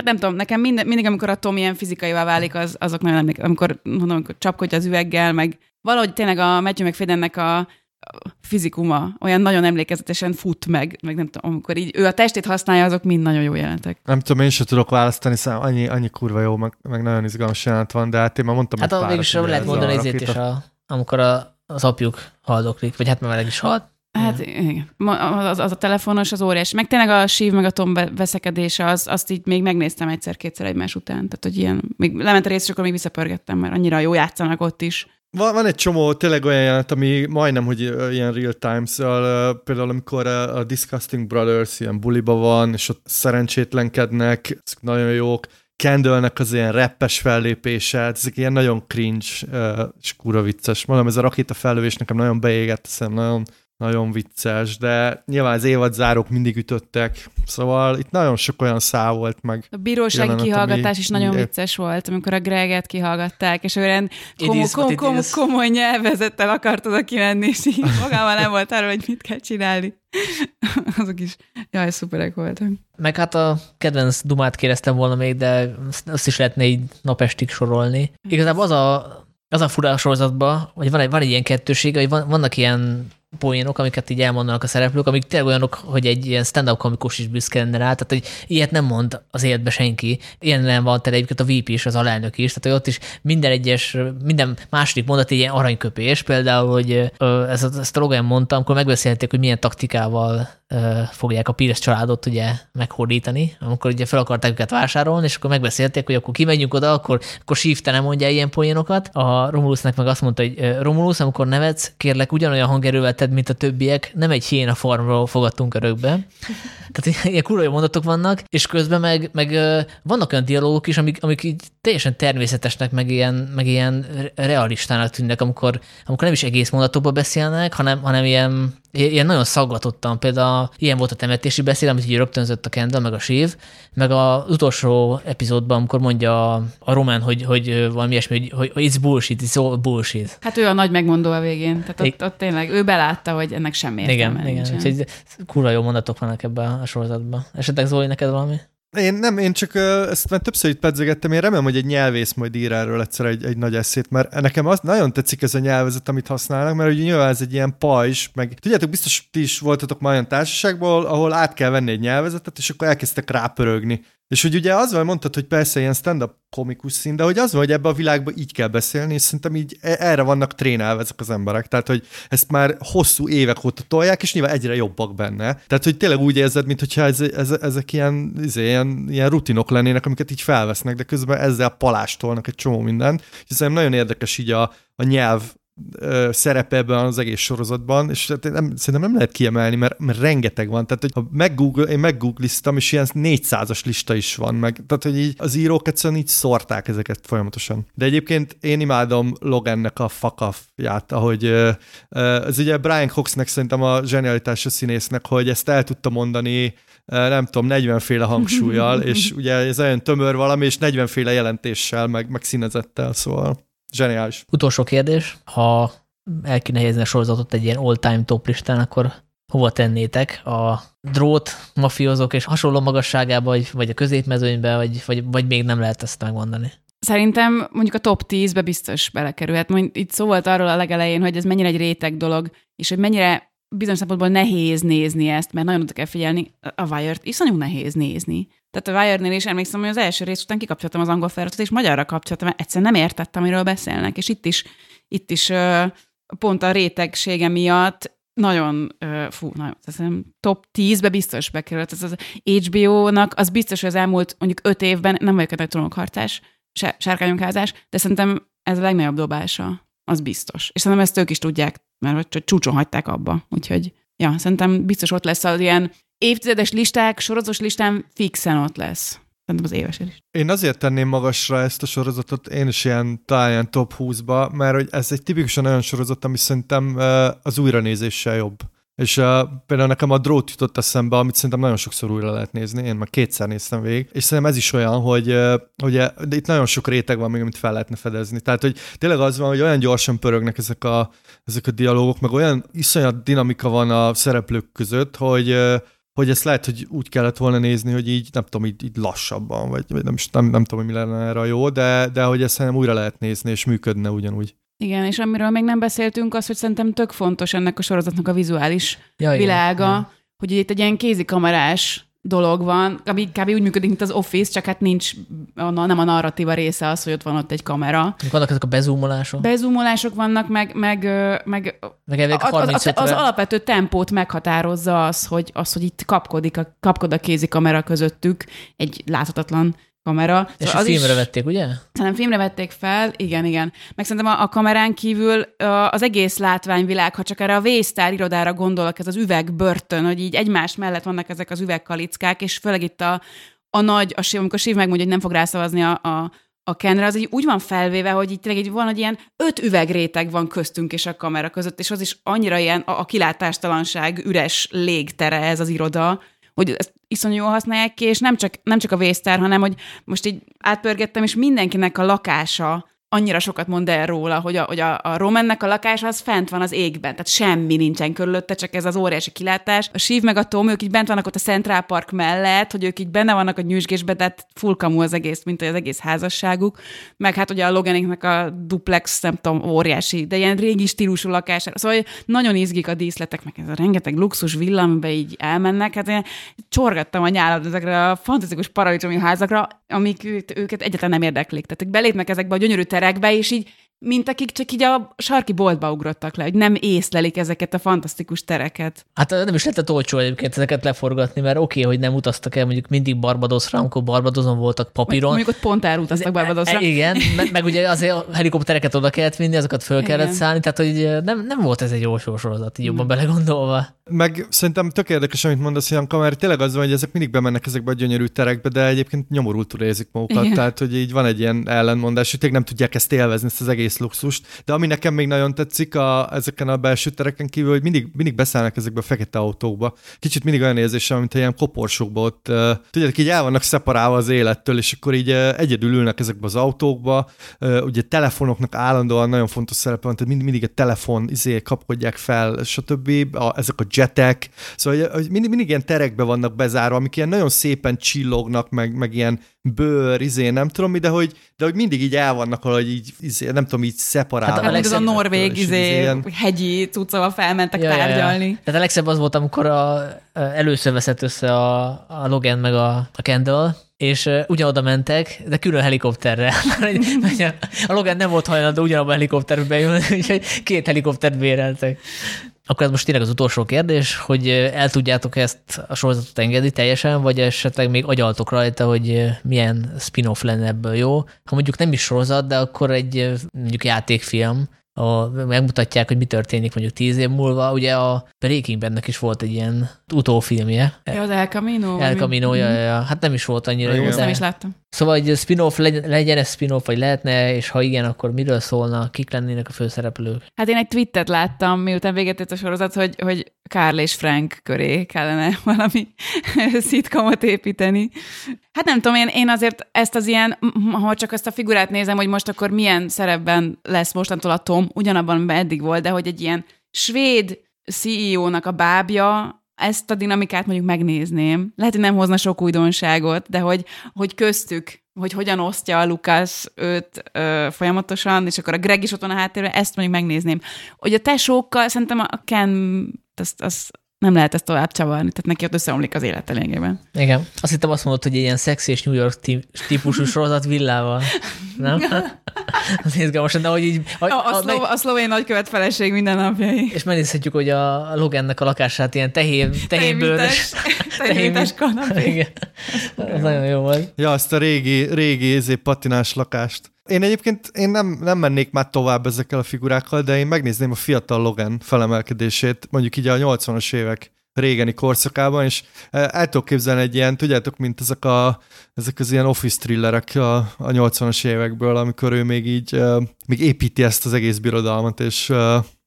Nem tudom, nekem mindig, amikor a Tom ilyen fizikaivá válik, azok nagyon emlékeznek, amikor csapkodja az üveggel, meg valahogy tényleg a Matthew Macfadyennek a fizikuma olyan nagyon emlékezetesen fut meg nem tudom, amikor így ő a testét használja, azok mind nagyon jó jelentek. Nem tudom, én sem tudok választani, szóval annyi kurva jó, meg nagyon izgalmas jelent van, de hát én már mondtam, hogy hát a végül lehet mondani ezért is, amikor az apjuk haldoklik, vagy hát már meg is halt. Hát igen. Az a telefonos, az óriás. Meg tényleg a Shiv, meg a Tom veszekedése, azt így még megnéztem egyszer-kétszer egymás után. Tehát, hogy ilyen, még lement a rész, és akkor még visszapörgettem, mert annyira jó játszanak ott is. Van egy csomó tényleg olyan jelenet, ami majdnem, hogy ilyen real times-szal, például amikor a Disgusting Brothers ilyen buliba van, és ott szerencsétlenkednek, ezek nagyon jók. Kendallnek az ilyen rappes fellépése, ezek ilyen nagyon cringe, és kurva vicces. Mondom, ez a rakéta fellövés nekem nagyon beégett, nagyon vicces, de nyilván az évadzárók mindig ütöttek, szóval itt nagyon sok olyan szál volt meg. A bírósági jelenet, kihallgatás is nagyon vicces volt, amikor a Gregget kihallgatták, és olyan komoly nyelvezettel akart oda kimenni, és így magában nem volt arra, hogy mit kell csinálni. Azok is jaj, szuperek voltak. Meg hát a kedvenc dumát kérdeztem volna még, de azt is lehetne így napestig sorolni. Igazából az a fura sorozatban, hogy van egy ilyen kettősége, hogy vannak ilyen poénok, amiket így elmondanak a szereplők, amik tényleg olyanok, hogy egy ilyen stand-up komikus is büszke lenne rá, tehát hogy ilyet nem mond az életben senki. Ilyen van tele egyébként a VP és az alelnök is, tehát hogy ott is minden második mondat ilyen aranyköpés, például, hogy ezt a Logan mondta, amikor megbeszélték, hogy milyen taktikával fogják a Pires családot ugye meghordítani, amikor ugye fel akarták őket vásárolni, és akkor megbeszélték, hogy akkor kimegyünk oda, akkor Shiv te nem mondja ilyen poénokat. A Romulusnak meg azt mondta, hogy Romulus, amikor nevetsz, kérlek ugyanolyan hangerővel tedd, mint a többiek, nem egy hiéna farmról fogadtunk örökbe. Tehát ilyen kurva jó mondatok vannak, és közben meg vannak olyan dialógok is, amik így teljesen természetesnek, meg ilyen realistának tűnnek, amikor nem is egész mondatokba beszélnek, hanem ilyen nagyon szaggatottan. Például ilyen volt a temetési beszéd, amit így rögtönzött a Kendall, meg a Shiv, meg az utolsó epizódban, amikor mondja a Roman, hogy valami ilyesmi, hogy it's bullshit, it's all bullshit. Hát ő a nagy megmondó a végén, tehát ott tényleg ő belátta, hogy ennek semmi értelme. Igen, úgyhogy kurva jó mondatok vannak ebben a sorozatban. Esetleg Zoli, neked valami? Én csak ezt már többször itt pedzegettem, én remélem, hogy egy nyelvész majd ír erről egyszer egy nagy eszét, mert nekem az nagyon tetszik ez a nyelvezet, amit használnak, mert ugye nyilván ez egy ilyen pajzs, meg tudjátok, biztos ti is voltatok már olyan társaságból, ahol át kell venni egy nyelvezetet, és akkor elkezdtek rápörögni. És hogy ugye az van, mondtad, hogy persze ilyen stand-up komikus szín, de hogy az van, hogy ebbe a világba így kell beszélni, és szerintem így erre vannak trénálva ezek az emberek. Tehát, hogy ezt már hosszú évek óta tolják, és nyilván egyre jobbak benne. Tehát, hogy tényleg úgy érzed, mintha ezek ilyen rutinok lennének, amiket így felvesznek, de közben ezzel palástolnak egy csomó mindent. És szerintem nagyon érdekes így a nyelv szerepe ebben az egész sorozatban, és szerintem nem lehet kiemelni, mert rengeteg van. Tehát, hogy én meggoogliztam, és ilyen 400-as lista is van meg. Tehát, hogy így az írók egyszerűen így szórták ezeket folyamatosan. De egyébként én imádom Logannek a fuck off-ját, ahogy ez ugye Brian Coxnek szerintem a zsenialitása színésznek, hogy ezt el tudta mondani nem tudom, 40 féle hangsúlyjal, és ugye ez olyan tömör valami, és 40 féle jelentéssel, meg színezettel, szóval zseniális. Utolsó kérdés, ha el kéne helyezni a sorozatot egy ilyen all-time top listán, akkor hova tennétek? A drót, mafiózók és hasonló magasságába, vagy a középmezőnybe, vagy még nem lehet ezt megmondani? Szerintem mondjuk a top 10-be biztos belekerül. Hát itt szó volt arról a legelején, hogy ez mennyire egy réteg dolog, és hogy mennyire bizonyos szempontból nehéz nézni ezt, mert nagyon oda kell figyelni. A Wire-t iszonyú nehéz nézni. Tehát a Wire-nél is emlékszem, hogy az első rész után kikapcsoltam az angol feliratot, és magyarra kapcsoltam, mert egyszerűen nem értettem, amiről beszélnek. És itt is pont a rétegsége miatt nagyon top 10-be biztos bekerült. Ez az HBO-nak az biztos, hogy az elmúlt mondjuk 5 évben, nem vagyok egy nagy trónokharcás, sárkányonkázás, de szerintem ez a legnagyobb dobása, az biztos. És szerintem ezt ők is tudják, mert hogy csúcson hagyták abba. Úgyhogy ja, szerintem biztos ott lesz az ilyen évtizedes listák, sorozatos listán fixen ott lesz. Szerintem az éves is. Én azért tenném magasra ezt a sorozatot, én is talán top 20-ba, mert hogy ez egy tipikusan olyan sorozat, ami szerintem az újranézéssel jobb. És például nekem a drót jutott eszembe, amit szerintem nagyon sokszor újra lehet nézni, én már 2-szer néztem végig, és szerintem ez is olyan, hogy itt nagyon sok réteg van még, amit fel lehetne fedezni. Tehát, hogy tényleg az van, hogy olyan gyorsan pörögnek ezek a dialógok, meg olyan iszonyat dinamika van a szereplők között, hogy ezt lehet, hogy úgy kellett volna nézni, hogy így, nem tudom, így lassabban, vagy nem tudom, hogy mi lenne erre jó, de hogy ezt szerintem újra lehet nézni, és működne ugyanúgy. Igen, és amiről még nem beszéltünk, az, hogy szerintem tök fontos ennek a sorozatnak a vizuális világa, hogy itt egy ilyen kézikamerás dolog van, ami kb. Úgy működik, mint az Office, csak hát nem a narratíva része az, hogy ott van ott egy kamera. Vannak ezek a bezúmolások? Bezúmolások vannak, az alapvető tempót meghatározza az, hogy itt kapkod a kézikamera közöttük egy láthatatlan kamera. És szóval filmre vették, ugye? Szerintem filmre vették fel, igen. Meg szerintem a kamerán kívül az egész látványvilág, ha csak erre a vésztár irodára gondolok, ez az üvegbörtön, hogy így egymás mellett vannak ezek az üvegkalickák, és főleg itt amikor Shiv megmondja, hogy nem fog rászavazni a Kenre, az így úgy van felvéve, hogy így tényleg így van, hogy ilyen 5 üvegréteg van köztünk és a kamera között, és az is annyira ilyen a kilátástalanság üres légtere ez az iroda, hogy ezt iszonyú jól használják ki, és nem csak a vésztár, hanem hogy most így átpörgettem, és mindenkinek a lakása annyira sokat mond el róla, hogy a Romannek a lakása az fent van az égben, tehát semmi nincsen körülötte, csak ez az óriási kilátás. A Shiv meg a Tom, ők így bent vannak ott a Central Park mellett, hogy ők így benne vannak a nyüzsgésben, tehát full kamu az egész, mint az egész házasságuk. Meg hát ugye a Loganiknak a duplex, nem tudom, óriási, de ilyen régi stílusú lakás. Szóval nagyon izgik a díszletek, meg ez a rengeteg luxus villa, amiben így elmennek. Hát én csorgattam a nyálat ezekre a fantasztikus paradicsomi házakra, amik őket egyáltalán nem érdeklik. Tehát belépnek ezekbe a gyönyörű terekbe, és így, mint akik csak így a sarki boltba ugrottak le, hogy nem észlelik ezeket a fantasztikus tereket. Hát nem is lehetett olcsó egyébként ezeket leforgatni, mert oké, hogy nem utaztak el mondjuk mindig Barbadosra, amikor Barbadozon voltak papíron. Mondjuk ott pont elutaztak Barbadosra. Igen, meg ugye azért a helikoptereket oda kellett vinni, azokat föl kellett szállni, tehát hogy nem volt ez egy olcsó sorozat, így jobban belegondolva. Meg szerintem tök érdekes, amit mondasz, Janka, mert tényleg az van, hogy ezek mindig bemennek ezekbe a gyönyörű terekbe, de egyébként nyomorultul érzik magukat, tehát hogy így van egy ilyen ellenmondás, hogy tényleg nem tudják ezt élvezni, ezt az egész luxust. De ami nekem még nagyon tetszik ezeken a belső tereken kívül, hogy mindig beszállnak ezekbe a fekete autókba. Kicsit mindig olyan érzésem, mint ilyen koporsókba ott, tudjátok, így el vannak szeparálva az élettől, és akkor így egyedül ülnek ezekbe az autókba. Ugye telefonoknak állandóan nagyon fontos szerepe van, tehát mindig a telefon kapkodják fel, stb. Ezek a jetek. Szóval hogy mindig ilyen terekbe vannak bezárva, amik ilyen nagyon szépen csillognak, meg ilyen bőr, nem tudom mi, de hogy mindig így el vannak, hogy így, nem tudom, így szeparálva. Hát ez a norvég hegyi cuccával felmentek tárgyalni. Ja. Tehát a legszebb az volt, amikor először veszett össze a Logan meg a Kendall, és ugyanoda mentek, de külön helikopterre. A Logan nem volt hajlandó ugyanabban a helikopterbe jön, úgyhogy két helikoptert béreltek. Akkor ez most tényleg az utolsó kérdés, hogy el tudjátok ezt a sorozatot engedni teljesen, vagy esetleg még agyaltok rajta, hogy milyen spin-off lenne ebből jó. Ha mondjuk nem is sorozat, de akkor egy mondjuk játékfilm, megmutatják, hogy mi történik mondjuk 10 év múlva. Ugye a Breaking Badnek is volt egy ilyen utófilmje. Ja, az El Camino. El Camino, ja. Hát nem is volt annyira jó. Nem is láttam. Szóval egy spin-off, legyen ez spin-off, vagy lehetne, és ha igen, akkor miről szólna, kik lennének a főszereplők? Hát én egy tweetet láttam, miután véget ért a sorozat, hogy Karl és Frank köré kellene valami szitkomot építeni. Hát nem tudom, én azért ezt az ilyen, ha csak ezt a figurát nézem, hogy most akkor milyen szerepben lesz mostantól a Tom, ugyanabban eddig volt, de hogy egy ilyen svéd CEO-nak a bábja, ezt a dinamikát mondjuk megnézném. Lehet, hogy nem hozna sok újdonságot, de hogy köztük, hogy hogyan osztja a Lukasz őt folyamatosan, és akkor a Gregg is ott van a háttérben, ezt mondjuk megnézném. Hogy a tesókkal szerintem a Ken, nem lehet ezt tovább csavarni, tehát neki ott összeomlik az élet lényegében. Igen. Azt hittem azt mondod, hogy egy ilyen szexi és New York típusú sorozat villával. Nem? Az izgalmas, de hogy így... A szlovén nagykövet feleség minden napjai. És megnézhetjük, hogy a Logannek a lakását ilyen tehénbőrös... Tehénmintás kanapé. Igen. Az nagyon jó volt. Ja, azt a régi patinás lakást. Én egyébként nem mennék már tovább ezekkel a figurákkal, de én megnézném a fiatal Logan felemelkedését, mondjuk így a 80-as évek régeni korszakában, és el tudok képzelni egy ilyen, tudjátok, mint ezek az ilyen office thrillerek a 80-as évekből, amikor ő még így építi ezt az egész birodalmat, és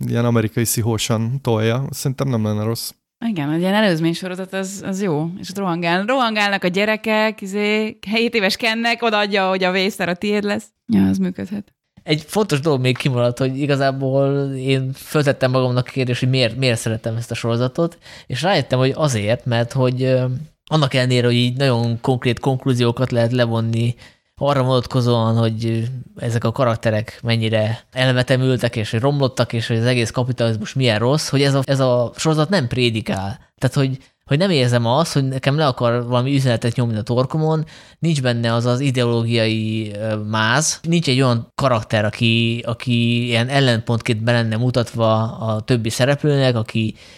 ilyen amerikai szihósan tolja. Szerintem nem lenne rossz. Igen, egy ilyen előzménysorozat, az jó, és ott rohangálnak a gyerekek, 7 éves Kennek odaadja, hogy a vészer a tiéd lesz. Ja, az működhet. Egy fontos dolog még kimaradt, hogy igazából én föltettem magamnak a kérdést, hogy miért szeretem ezt a sorozatot, és rájöttem, hogy azért, mert hogy annak ellenére, hogy így nagyon konkrét konklúziókat lehet levonni arra vonatkozóan, hogy ezek a karakterek mennyire elvetemültek, és hogy romlottak, és hogy az egész kapitalizmus milyen rossz, hogy ez a sorozat nem prédikál. Tehát, hogy nem érzem azt, hogy nekem le akar valami üzenetet nyomni a torkomon, nincs benne az az ideológiai máz, nincs egy olyan karakter, aki ilyen ellenpontként be lenne mutatva a többi szereplőnek,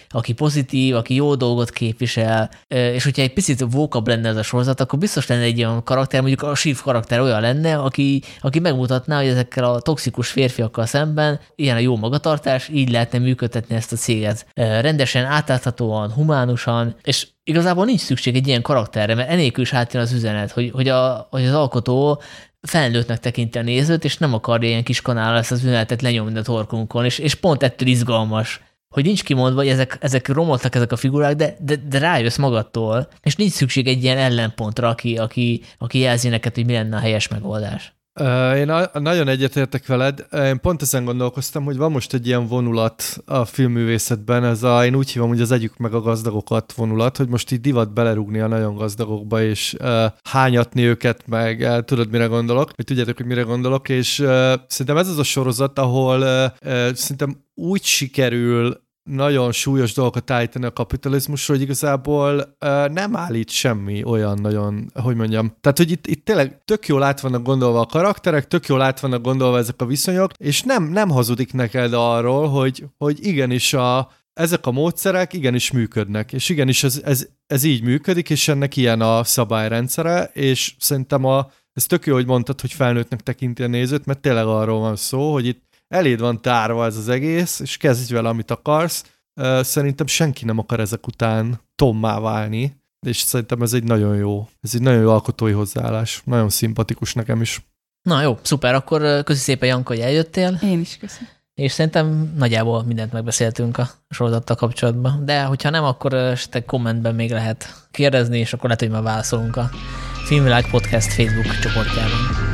aki pozitív, aki jó dolgot képvisel, és hogyha egy picit vókabb lenne ez a sorozat, akkor biztos lenne egy olyan karakter, mondjuk a Shiv karakter olyan lenne, aki megmutatná, hogy ezekkel a toxikus férfiakkal szemben ilyen a jó magatartás, így lehetne működtetni ezt a céget. Rendesen, átláthatóan, humánusan, és igazából nincs szükség egy ilyen karakterre, mert enélkül is átjön az üzenet, hogy az alkotó felnőttnek tekinti a nézőt, és nem akarja ilyen kis kanállal ezt az üzenetet lenyomni a torkunkon, és pont ettől izgalmas, hogy nincs kimondva, hogy ezek romoltak ezek a figurák, de rájössz magadtól, és nincs szükség egy ilyen ellenpontra, aki jelzi neked, hogy mi lenne a helyes megoldás. Én nagyon egyetértek veled. Én pont ezen gondolkoztam, hogy van most egy ilyen vonulat a filmművészetben, ez a, én úgy hívom, hogy az együk meg a gazdagokat vonulat, hogy most így divat belerúgni a nagyon gazdagokba, és hányatni őket, meg tudod, mire gondolok, vagy tudjátok, hogy mire gondolok, és szerintem ez az a sorozat, ahol szerintem úgy sikerül nagyon súlyos dolgokat állítani a kapitalizmusról, hogy igazából nem állít semmi olyan nagyon, hogy mondjam. Tehát, hogy itt tényleg tök jól át vannak gondolva a karakterek, tök jól át vannak gondolva ezek a viszonyok, és nem hazudik neked arról, hogy igenis ezek a módszerek igenis működnek, és igenis ez így működik, és ennek ilyen a szabályrendszere, és szerintem ez tök jó, hogy mondtad, hogy felnőttnek tekinti a nézőt, mert tényleg arról van szó, hogy itt eléd van tárva ez az egész, és kezdj vele, amit akarsz. Szerintem senki nem akar ezek után tommá válni, és szerintem ez egy nagyon jó alkotói hozzáállás. Nagyon szimpatikus nekem is. Na jó, szuper, akkor köszi szépen, Janka, hogy eljöttél. Én is köszönöm. És szerintem nagyjából mindent megbeszéltünk a sorozattal kapcsolatban, de hogyha nem, akkor esetleg kommentben még lehet kérdezni, és akkor lehet, hogy már válaszolunk a Filmvilág Podcast Facebook csoportjában.